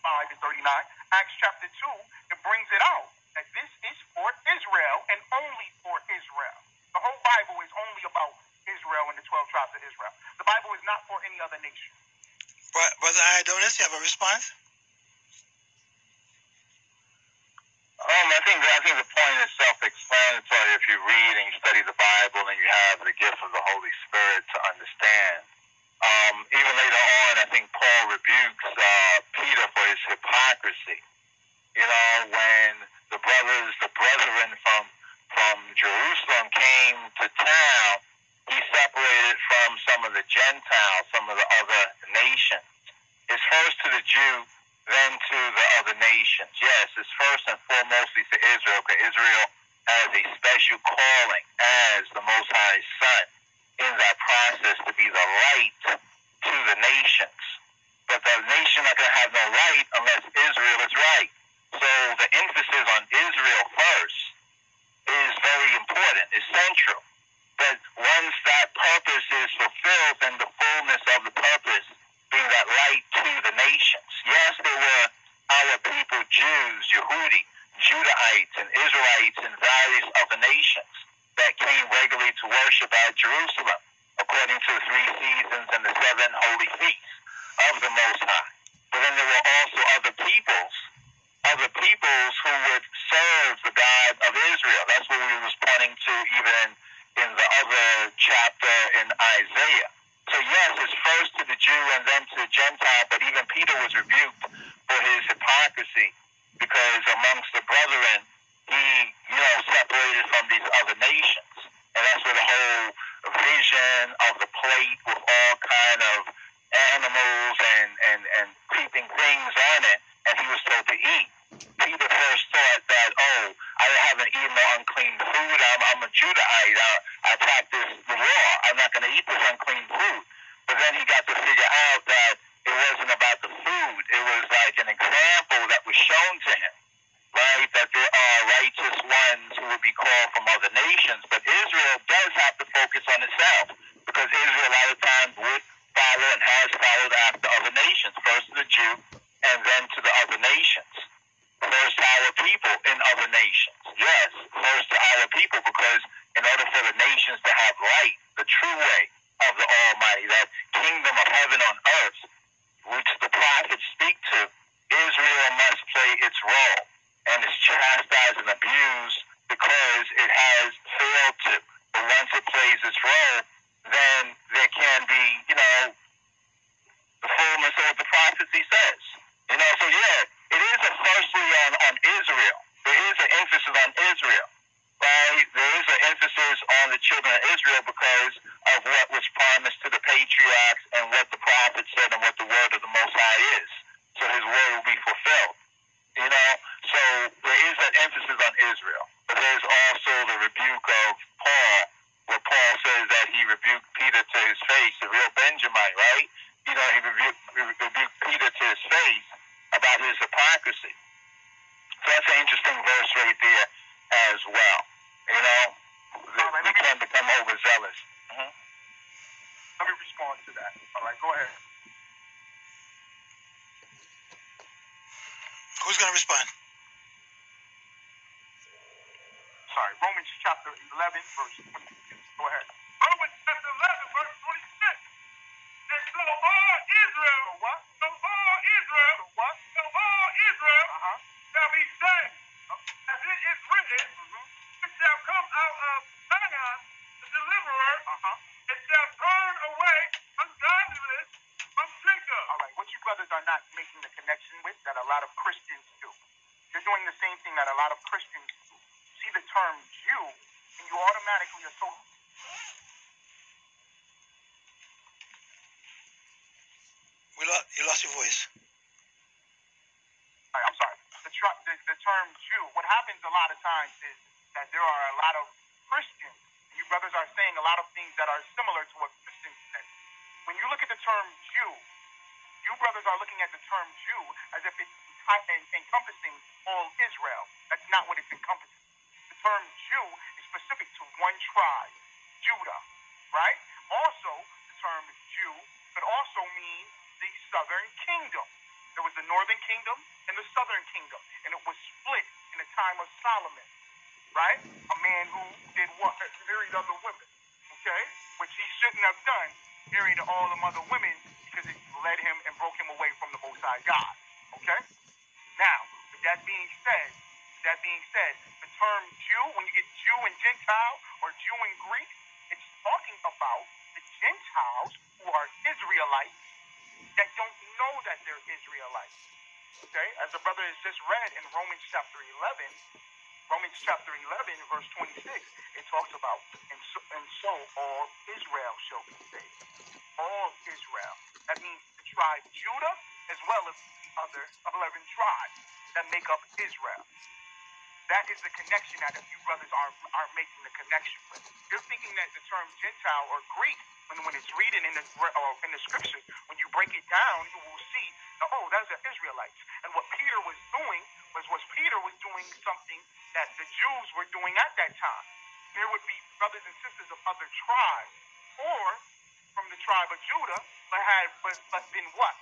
5 to 39, Acts chapter 2, it brings it out that this is for Israel and only for Israel. The whole Bible is only about Israel and the 12 tribes of Israel. The Bible is not for any other nation. Brother Iadonis, you have a response? I think the point is self-explanatory. If you read and you study the Bible and you have the gift of the Holy Spirit to understand. Even later on, I think Paul rebukes Peter for his hypocrisy. You know, when the brethren from Jerusalem came to town, he separated from some of the Gentiles, some of the other nations. It's first to the Jew, then to the other nations. Yes, it's first and foremostly to Israel, because Israel has a special calling as the Most High's son in that process to be the light to the nations. But the nation not going to have no light unless Israel is right. So the emphasis on Israel first is very important, is central. But once that purpose is fulfilled, then the fullness of the purpose being that light to the nations. Yes, there were our people, Jews, Yehudi, Judahites, and Israelites in various other nations that came regularly to worship at Jerusalem, according to the 3 seasons and the 7 holy feasts of the Most High. But then there were also other peoples who would serve the God of Israel. That's what we was pointing to even in the other chapter in Isaiah. So yes, it's first to the Jew and then to the Gentile, but even Peter Peter was rebuked for his hypocrisy, because amongst the brethren, he, you know, separated from these other nations. And that's where the whole vision of the plate with all kind of animals and creeping things on it, and he was told to eat. Peter first thought that, oh, I haven't eaten no unclean food. I'm a Judahite. I practice the law. I'm not going to eat this unclean food. But then he got to figure out that it wasn't about the food. It was like an example that was shown to him, right? That there are righteous ones who will be called from other nations. But Israel does have to focus on itself, because Israel a lot of times would follow and has followed after other nations, first to the Jew and then to the other nations. First to our people in other nations. Yes, first to our people, because in order for the nations to have light, the true way of the Almighty, that kingdom of heaven on earth, which the prophets speak to, Israel must play its role, and it's chastised and abused because it has failed to. But once it plays its role, then there can be, you know, the fullness of what the prophecy says. You know, so yeah, it is a firstly on Israel. There is an emphasis on Israel, right? There is an emphasis on the children of Israel because of what was promised to the patriarchs and what the prophets said and what the word of the Most High is. So his word will be fulfilled, you know? So there is an emphasis on Israel. But there is also the rebuke of Paul, where Paul says that he rebuked Peter to his face, the real Benjamite, right? You know, he rebuked Peter to his face about his hypocrisy. So that's an interesting verse right there as well. You know, we can't become overzealous. Mm-hmm. Let me respond to that. All right, go ahead. Who's going to respond? Sorry, Romans chapter 11, verse 26. Go ahead. Romans chapter 11, verse 26. And so all Israel. So what? So all Israel uh-huh. shall be saved, as it is written, it shall come out of Zion the deliverer, it shall turn away ungodliness from Jacob. All right, what you brothers are not making the connection with that a lot of Christians do. You're doing the same thing that a lot of Christians do. You see the term Jew, and you automatically associate. You lost your voice. I'm sorry. The term Jew, what happens a lot of times is that there are a lot of Christians, and you brothers are saying a lot of things that are similar to what Christians say. When you look at the term Jew, you brothers are looking at the term Jew as if it's encompassing all Israel. That's not what it's encompassing. The term Jew is specific to one tribe, Judah, right? Also, the term Jew could also mean the southern kingdom. There was the northern kingdom and the southern kingdom, and it was split in the time of Solomon, right? A man who did what? Married other women, okay? Which he shouldn't have done, married all them other women, because it led him and broke him away from the Most High God, okay? Now, with that being said, the term Jew, when you get Jew and Gentile or Jew and Greek, it's talking about the Gentiles who are Israelites that don't know that they're Israelites. Okay? As the brother has just read in Romans chapter 11, verse 26, it talks about, and so all Israel shall be saved. All Israel. That means the tribe Judah, as well as the other 11 tribes that make up Israel. That is the connection that a few brothers are making the connection with. You're thinking that the term Gentile or Greek, when it's reading in the scriptures, when you break it down, you will see, oh, those are Israelites. And what Peter was doing was something that the Jews were doing at that time. There would be brothers and sisters of other tribes, or from the tribe of Judah, but been what?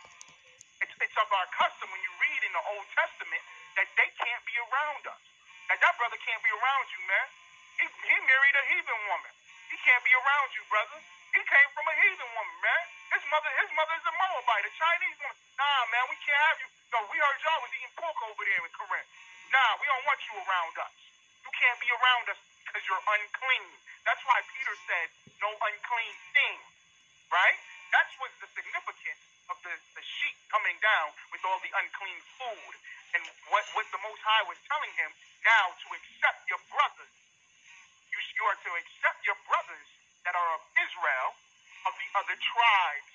It's of our custom when you read in the Old Testament that they can't be around us. That brother can't be around you, man. He married a heathen woman. He can't be around you, brother. He came from a heathen woman, man. His mother is a Moabite, a Chinese woman. Nah, man, we can't have you. No, we heard y'all was eating pork over there in Corinth. Nah, we don't want you around us. You can't be around us because you're unclean. That's why Peter said, no unclean thing, right? That's what's the significance of the sheep coming coming down with all the unclean food. And what the Most High was telling him, now to accept your brothers. You are to accept your brothers that are of Israel, of the other tribes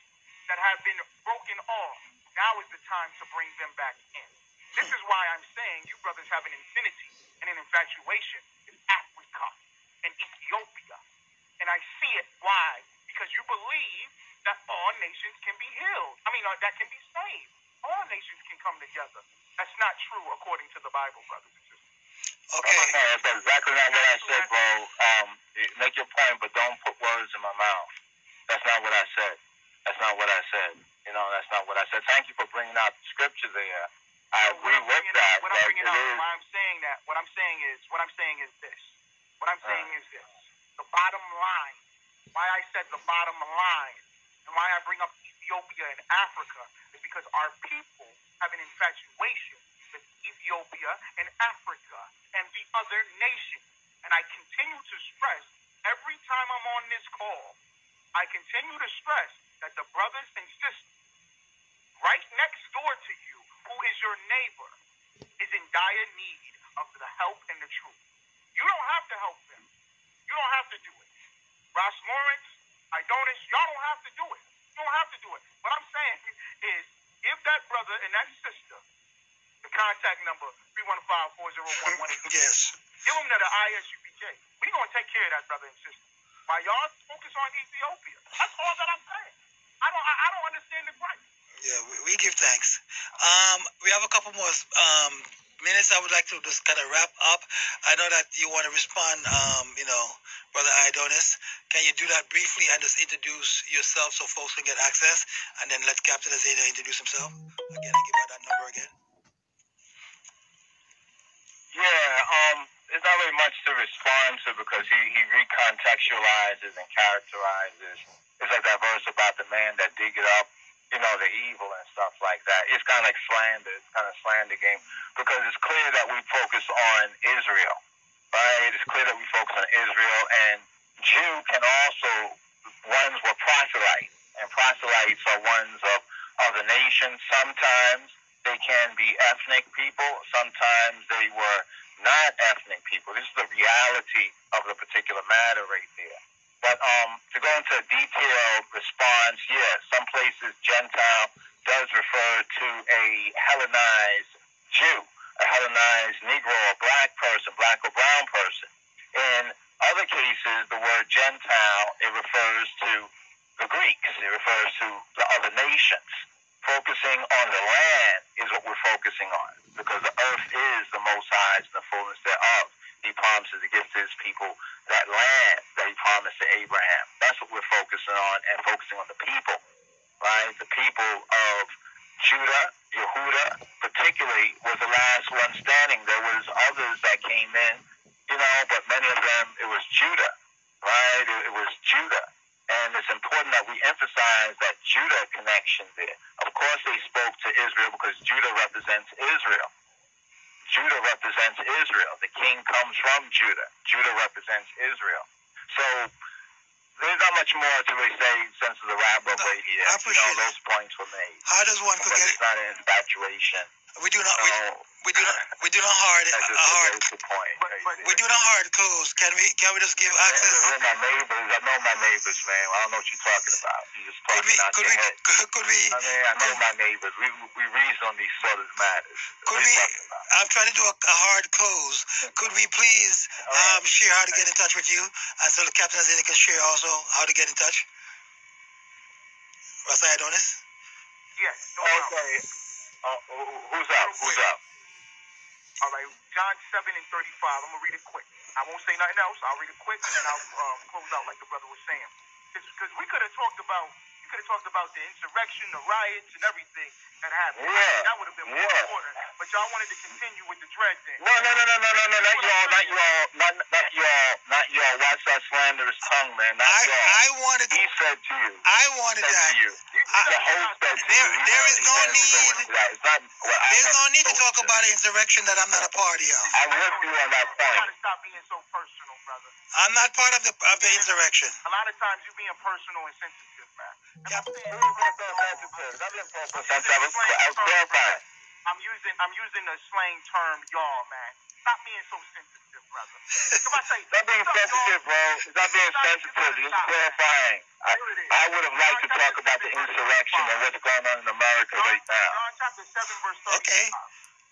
that have been broken off. Now is the time to bring them back in. This is why I'm saying you brothers have an infinity and an infatuation in Africa and Ethiopia. And I see it. Why? Because you believe that all nations can be healed. That can be saved. All nations can come together. That's not true according to the Bible, brothers and sisters. Okay. No, that's exactly not what I said, bro. Make your point, but don't put words in my mouth. That's not what I said. That's not what I said. Thank you for bringing out the scripture there. I agree with that. What I'm saying is this. The bottom line. Why I said the bottom line and why I bring up Ethiopia and Africa is because our people have an infatuation with Ethiopia and Africa and the other nations. And I continue to stress every time I'm on this call, I continue to stress that the brothers and sisters right next door to you, who is your neighbor, is in dire need of the help and the truth. You don't have to help them. You don't have to do it. Ross Lawrence, Iadonis, y'all don't have to do it. You don't have to do it. What I'm saying is, give that brother and that sister the contact number, 315-401-188. Yes. Give them to the ISUPJ. We're going to take care of that brother and sister. While y'all focus on Ethiopia. That's all that I'm saying. I don't understand it right. Yeah, we give thanks. We have a couple more minutes. I would like to just kind of wrap up. I know that you want to respond, Brother Iadonis. Can you do that briefly and just introduce yourself so folks can get access? And then let Captain Azania introduce himself. Again, I give out that number again. Yeah, there's not really much to respond to because he recontextualizes and characterizes. It's like that verse about the man that diggeth up, the evil and stuff like that. It's kind of like slander. It's kind of slander game because it's clear that we focus on Israel, right? It's clear that we focus on Israel, and Jew can also, ones were proselyte, and proselytes are ones of other nations. Sometimes they can be ethnic people. Sometimes they were not ethnic people. This is the reality of the particular matter right there. But to go into a detailed response, yes, some places Gentile does refer to a Hellenized Jew, a Hellenized Negro, a black person, black or brown person. In other cases, the word Gentile, it refers to the Greeks. It refers to the other nations. Focusing on the land is what we're focusing on because the earth is the Most High's and the fullness thereof. He promises to give to his people that land that he promised to Abraham. That's what we're focusing on and focusing on the people, right? The people of Judah, Yehuda, particularly, was the last one standing. There was others that came in, but many of them, it was Judah, right? It was Judah. And it's important that we emphasize that Judah connection there. Of course they spoke to Israel because Judah represents Israel. Judah represents Israel. The king comes from Judah. Judah represents Israel. So there's not much more to really say since of the wrap-up right here. I appreciate those points were made. How does one forget it? It's not an infatuation. We do not hard close. Can we just give access? We're my neighbors. I know my neighbors, man. I don't know what you're talking about. You're just talking about I know my neighbors. We reason on these sort of matters. I'm trying to do a hard close. Could we please share how to get in touch with you? And so the Captain Azania can share also how to get in touch. Ras Iadonis? Yes. Okay. Who's up? All right, John 7:35. I'm going to read it quick. I won't say nothing else. I'll read it quick, and then I'll close out like the brother was saying. Because you could have talked about the insurrection, the riots, and everything that happened. Yeah. That would have been more important. But y'all wanted to continue with the dread thing. No, not y'all. Watch that slanderous tongue, man. Not y'all. He said to you. I wanted that. There's no need to talk about an insurrection that I'm not a party of. I'm with you on that point. You gotta stop being so personal, brother. I'm not part of the insurrection. A lot of times you're being personal and sensitive. I'm using the slang term, y'all, man. Stop being so sensitive, brother. Stop being sensitive, bro. Stop being sensitive. It's terrifying. I would have liked to talk about the insurrection and what's going on in America right now. John chapter 7, verse 35. Okay.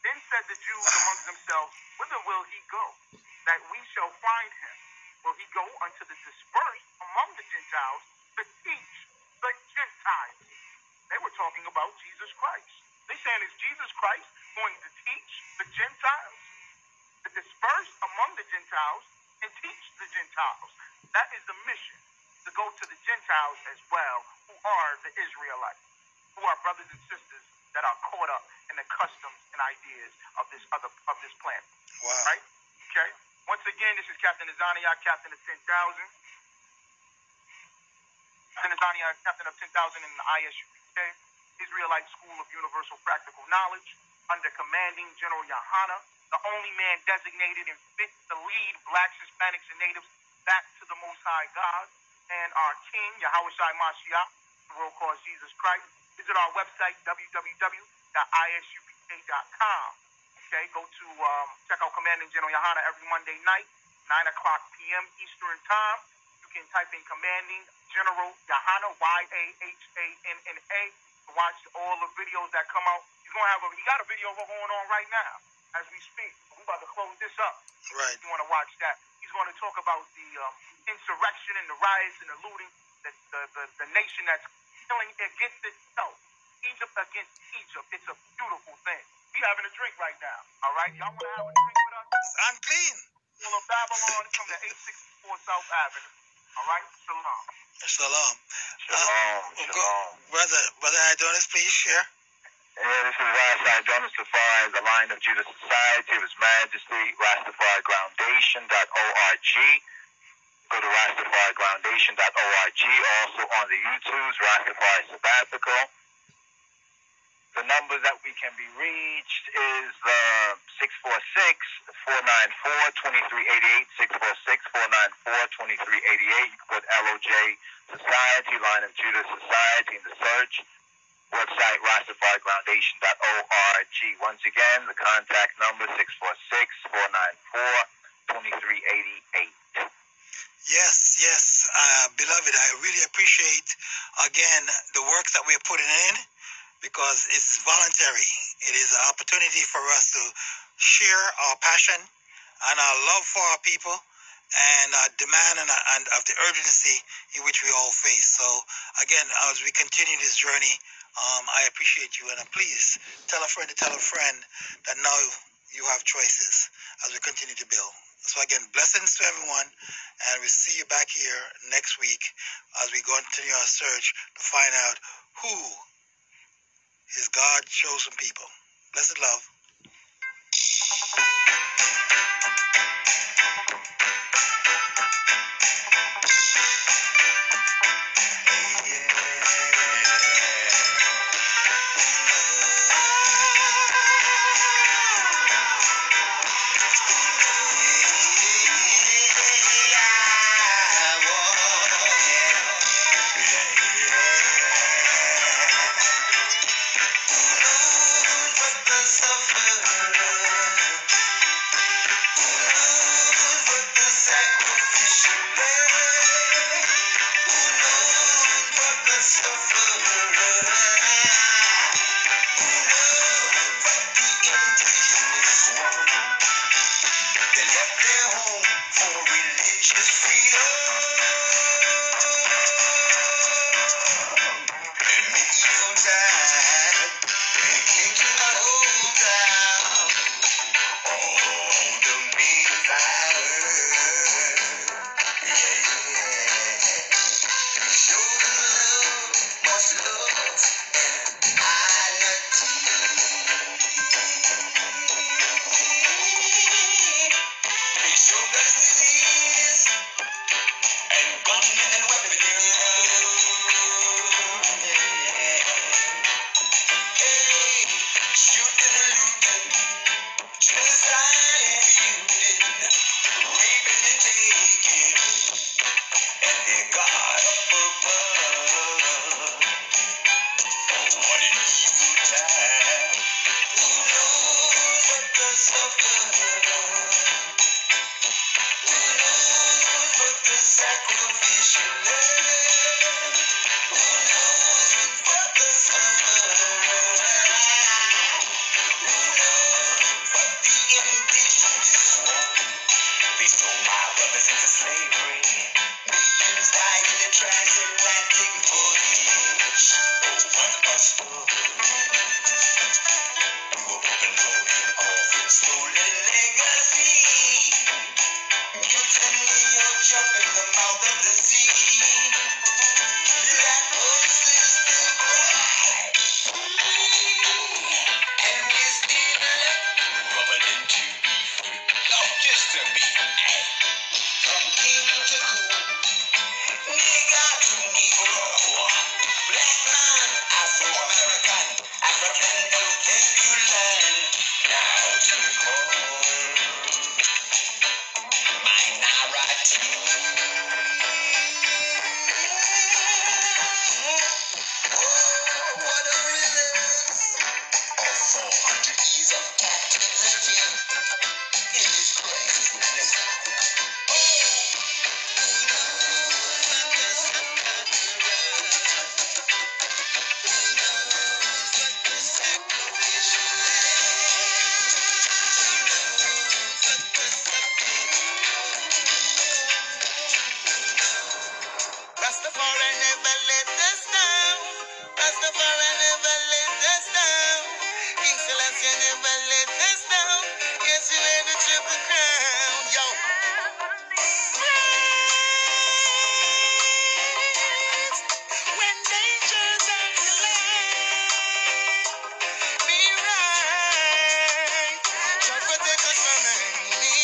Then said the Jews among themselves, whither will he go, that we shall find him? Will he go unto the dispersed among the Gentiles to teach the Gentiles? They were talking about Jesus Christ. They saying, is Jesus Christ going to teach the Gentiles? The dispersed among the Gentiles and teach the Gentiles. That is the mission, to go to the Gentiles as well, who are the Israelites, who are brothers and sisters that are caught up in the customs and ideas of this planet. Wow. Right? Okay? Once again, this is Captain Azania, Captain of 10,000. Captain Azania, Captain of 10,000 in the ISUPK, Israelite School of Universal Practical Knowledge, under Commanding General Yahana, the only man designated and fit to lead blacks, Hispanics, and natives back to the Most High God, and our King, Yahawashi Mashiach, the world calls Jesus Christ. Visit our website, www.isupk.com. Okay, go to, check out Commanding General Yahana every Monday night, 9 o'clock p.m. Eastern Time. You can type in Commanding General Yahana, Y-A-H-A-N-N-A, to watch all the videos that come out. He's going to have he got a video going on right now. As we speak, we're about to close this up. Right. If you want to watch that. He's going to talk about the insurrection and the riots and the looting, the nation that's killing against itself. Egypt against Egypt. It's a beautiful thing. We having a drink right now. All right? Y'all want to have a drink with us? I'm clean. Full of Babylon, come to 864 South Avenue. All right? Shalom. Shalom. Shalom. Brother Iadonis, please share. Yeah, this is Ras Iadonis, the Lion of Judah Society of His Majesty, RastafariGroundation.org. Go to RastafariGroundation.org, also on the YouTube's Rastafari Sabbatical. The number that we can be reached is 646-494-2388, 646-494-2388. You can put LOJ Society, Lion of Judah Society in the search. Website, RastafariGroundation.org. Once again, the contact number, 646-494-2388. Yes, beloved, I really appreciate, again, the work that we are putting in, because it's voluntary. It is an opportunity for us to share our passion and our love for our people, and our demand and of the urgency in which we all face. So, again, as we continue this journey, I appreciate you, and please tell a friend to tell a friend that now you have choices as we continue to build. So, again, blessings to everyone, and we'll see you back here next week as we continue our search to find out who is God's chosen people. Blessed love. Show us the can never let us down. Yes, you had the triple crown. Yo. Friends, when danger's on the land, be right. Try to protect us from the enemy.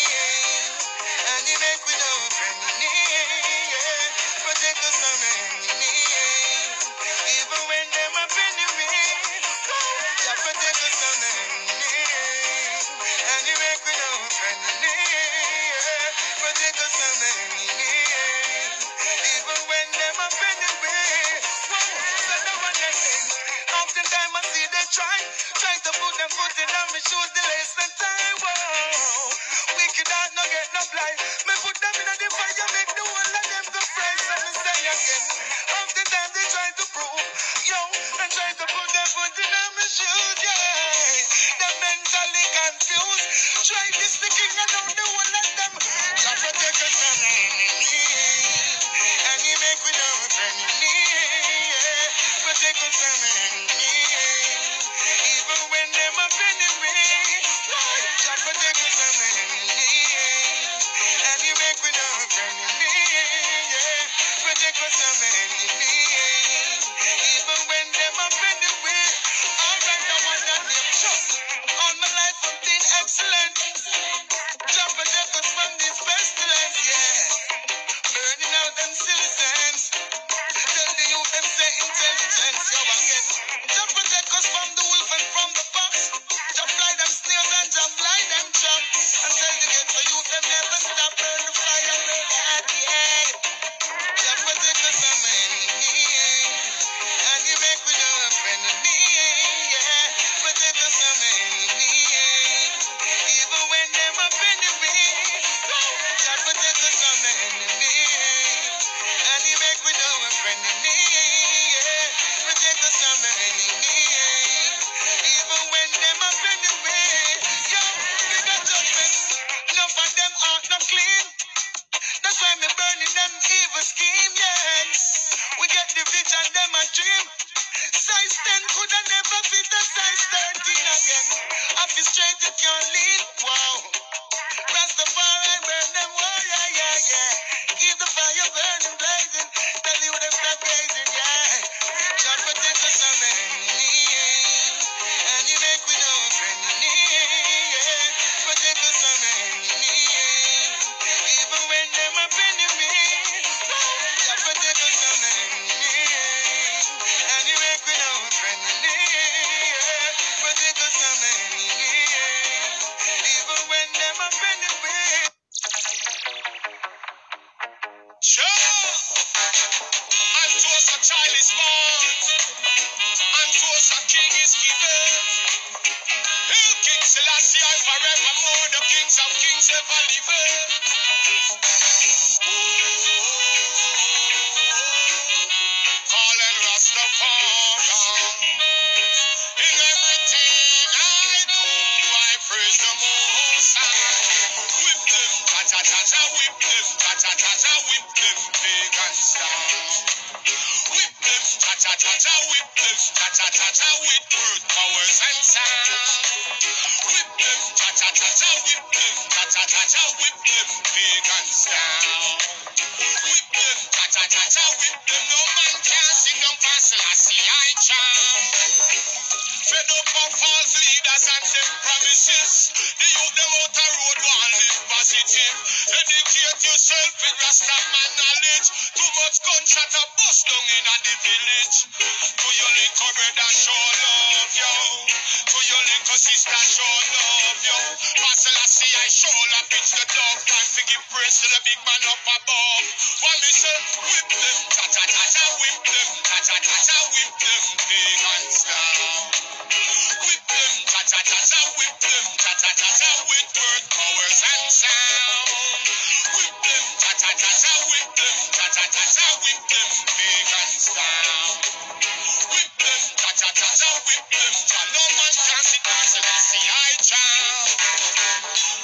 And you make we know from the enemy. Protect us from the enemy. Even when them up in the rain. Try to protect us from the enemy. And you make we know from the enemy. Protect us from the enemy. Even when them up in the rain. So no one can sing. Oftentimes I see they try to put them foot in on me shoes. They less than time. Whoa. Wicked out, no get no blind. Me put them in the fire, make the whole of them go fry. So me say again, of the time they try to prove, yo, and try to put them foot in on me shoes, yeah. Them mentally confused. Try this the king and all the whole of them. Try to take us from the enemy, and he make we know it's enemy, yeah. Protect us from the enemy, even when them up in the way. Try to take us from the enemy. And you make me know from the enemy, yeah. Protect us from the enemy, even when them up in the way. All right, I want that name trust. All my life I've been excellent. Try to protect us from this pestilence, yeah. Burning out them silly sense. Tell the youth them say intelligence, yo, again. Try to protect us from the wolf and from the fox. Try to fly them snails and try to fly them traps. And tell the youth for you them never stop. Burn the fire, burn the at the end. Try to protect us from the enemy, and you make me know a friend of me, yeah. Protect us from the enemy, even when them up in the way. Try to protect us from the enemy, and you make me know a friend of me, yeah. Protect us from the enemy, even when them up in the way. Yo, we got judgments. No for them aren't not clean. That's why me burning them evil scheme, yes. We get the vision, them a dream. Size 10 coulda never fit a size 13 again. Off is straight, it can't lean, wow. Rastafari, burn them, oh yeah, yeah, yeah. Keep the fire burning, blazing. Tell you them stop gazing, yeah. Try to protect us from the enemy, and you make we know friendly, yeah. Protect us from the enemy, even when them up in the way. Try to protect us from the enemy, and you make we know friendly, yeah. Protect us from the enemy, even when them up in the way. Unto us a child is born, unto us a king is given. He'll King Selassie I forevermore, the kings of kings ever living. Call and Rastafari. In everything I do, I praise the Most High. Whip them, ta-ta-ta-ta, whip them, ta-ta-ta-ta, whip them, pagans down. Whip them, ta-ta-ta-ta, whip them, ta-ta-ta-ta, with word, powers and sound. Whip them, ta-ta-ta-ta, whip them, ta-ta-ta-ta, whip them, pagans down. Whip them, ta-ta-ta-ta, whip them, no man can sing them past Selassie I chant. Fed up of false leaders and them promises. The youth them out a road want live positive. Educate yourself with Rastaman knowledge. Too much gunshot a bust down in the village. To your little brother show love, yo. To your little sister show love, yo. Marcel I see I show love, it's the dog. Time to give praise to the big man up above. For me say, whip them, ta-ta-ta-ta, whip them, ta-ta-ta-ta, whip them, pagans down. Whip them, ta-ta-ta-ta, whip them, ta-ta-ta-ta, with word, powers and sound. Whip them, ta-ta-ta-ta, whip them, ta-ta-ta-ta, whip them, pagans down. Whip them, ta-ta-ta-ta, whip them, no man can sit down, so that's the high child.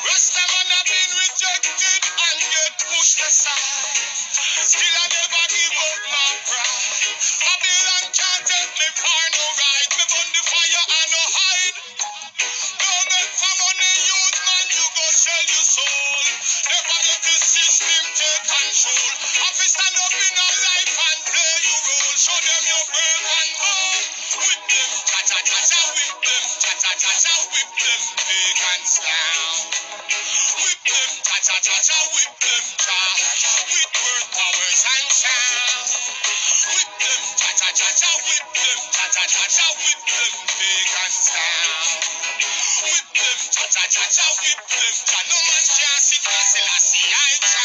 Rastaman have been rejected and get pushed aside. Still I never give up my pride. Babylon can't take me for no right. Me burn the fire and no hide. cha-cha-cha whip them, cha-cha-cha-cha whip them, big hands down. Whip them, cha-cha-cha-cha whip them, cha, with word, powers and sound. Whip them, cha-cha-cha-cha whip them, cha-cha-cha-cha whip them, big hands down. Whip them, cha-cha-cha-cha whip them, cha, no man can sit and still I see I cha.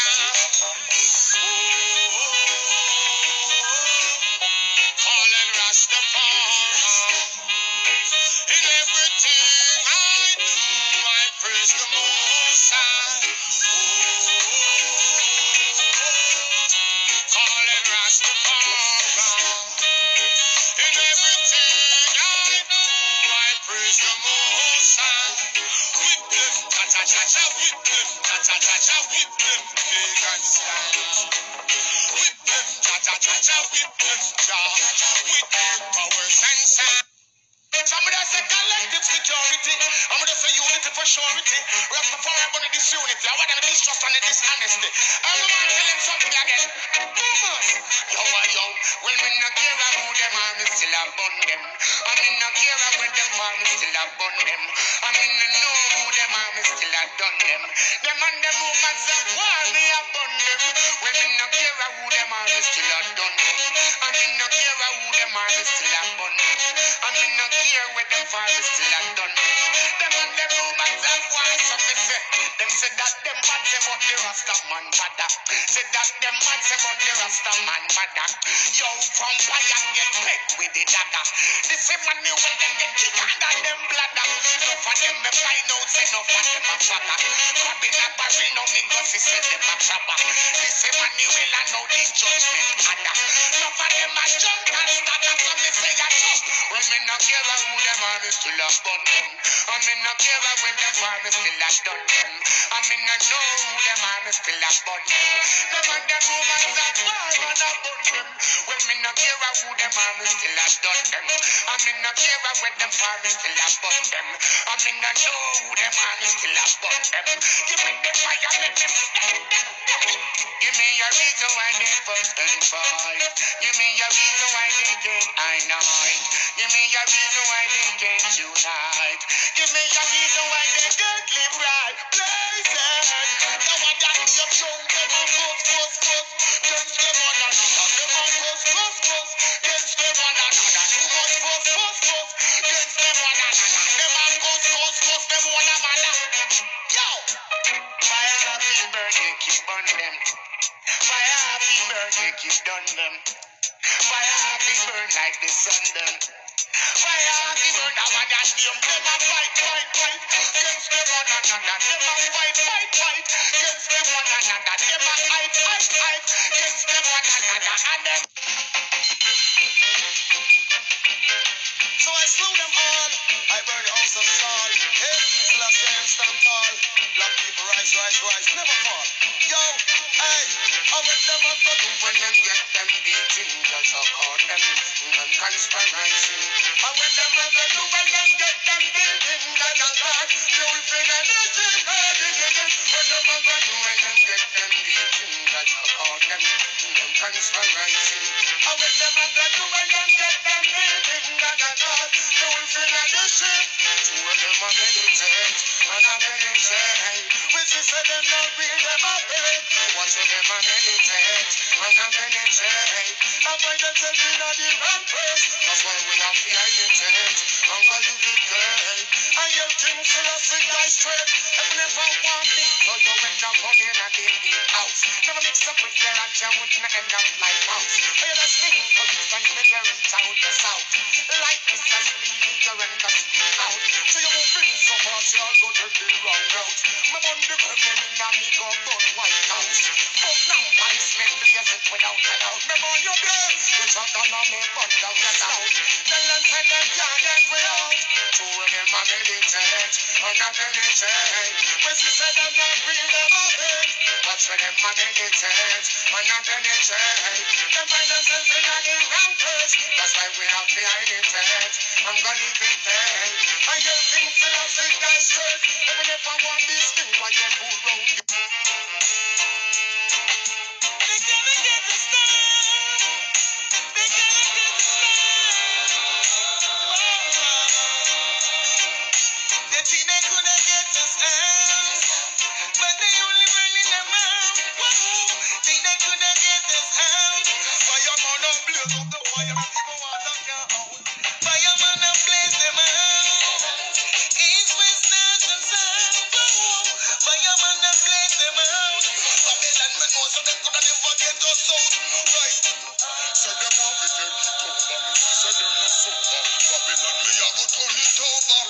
Babylon, me, I go turn it over.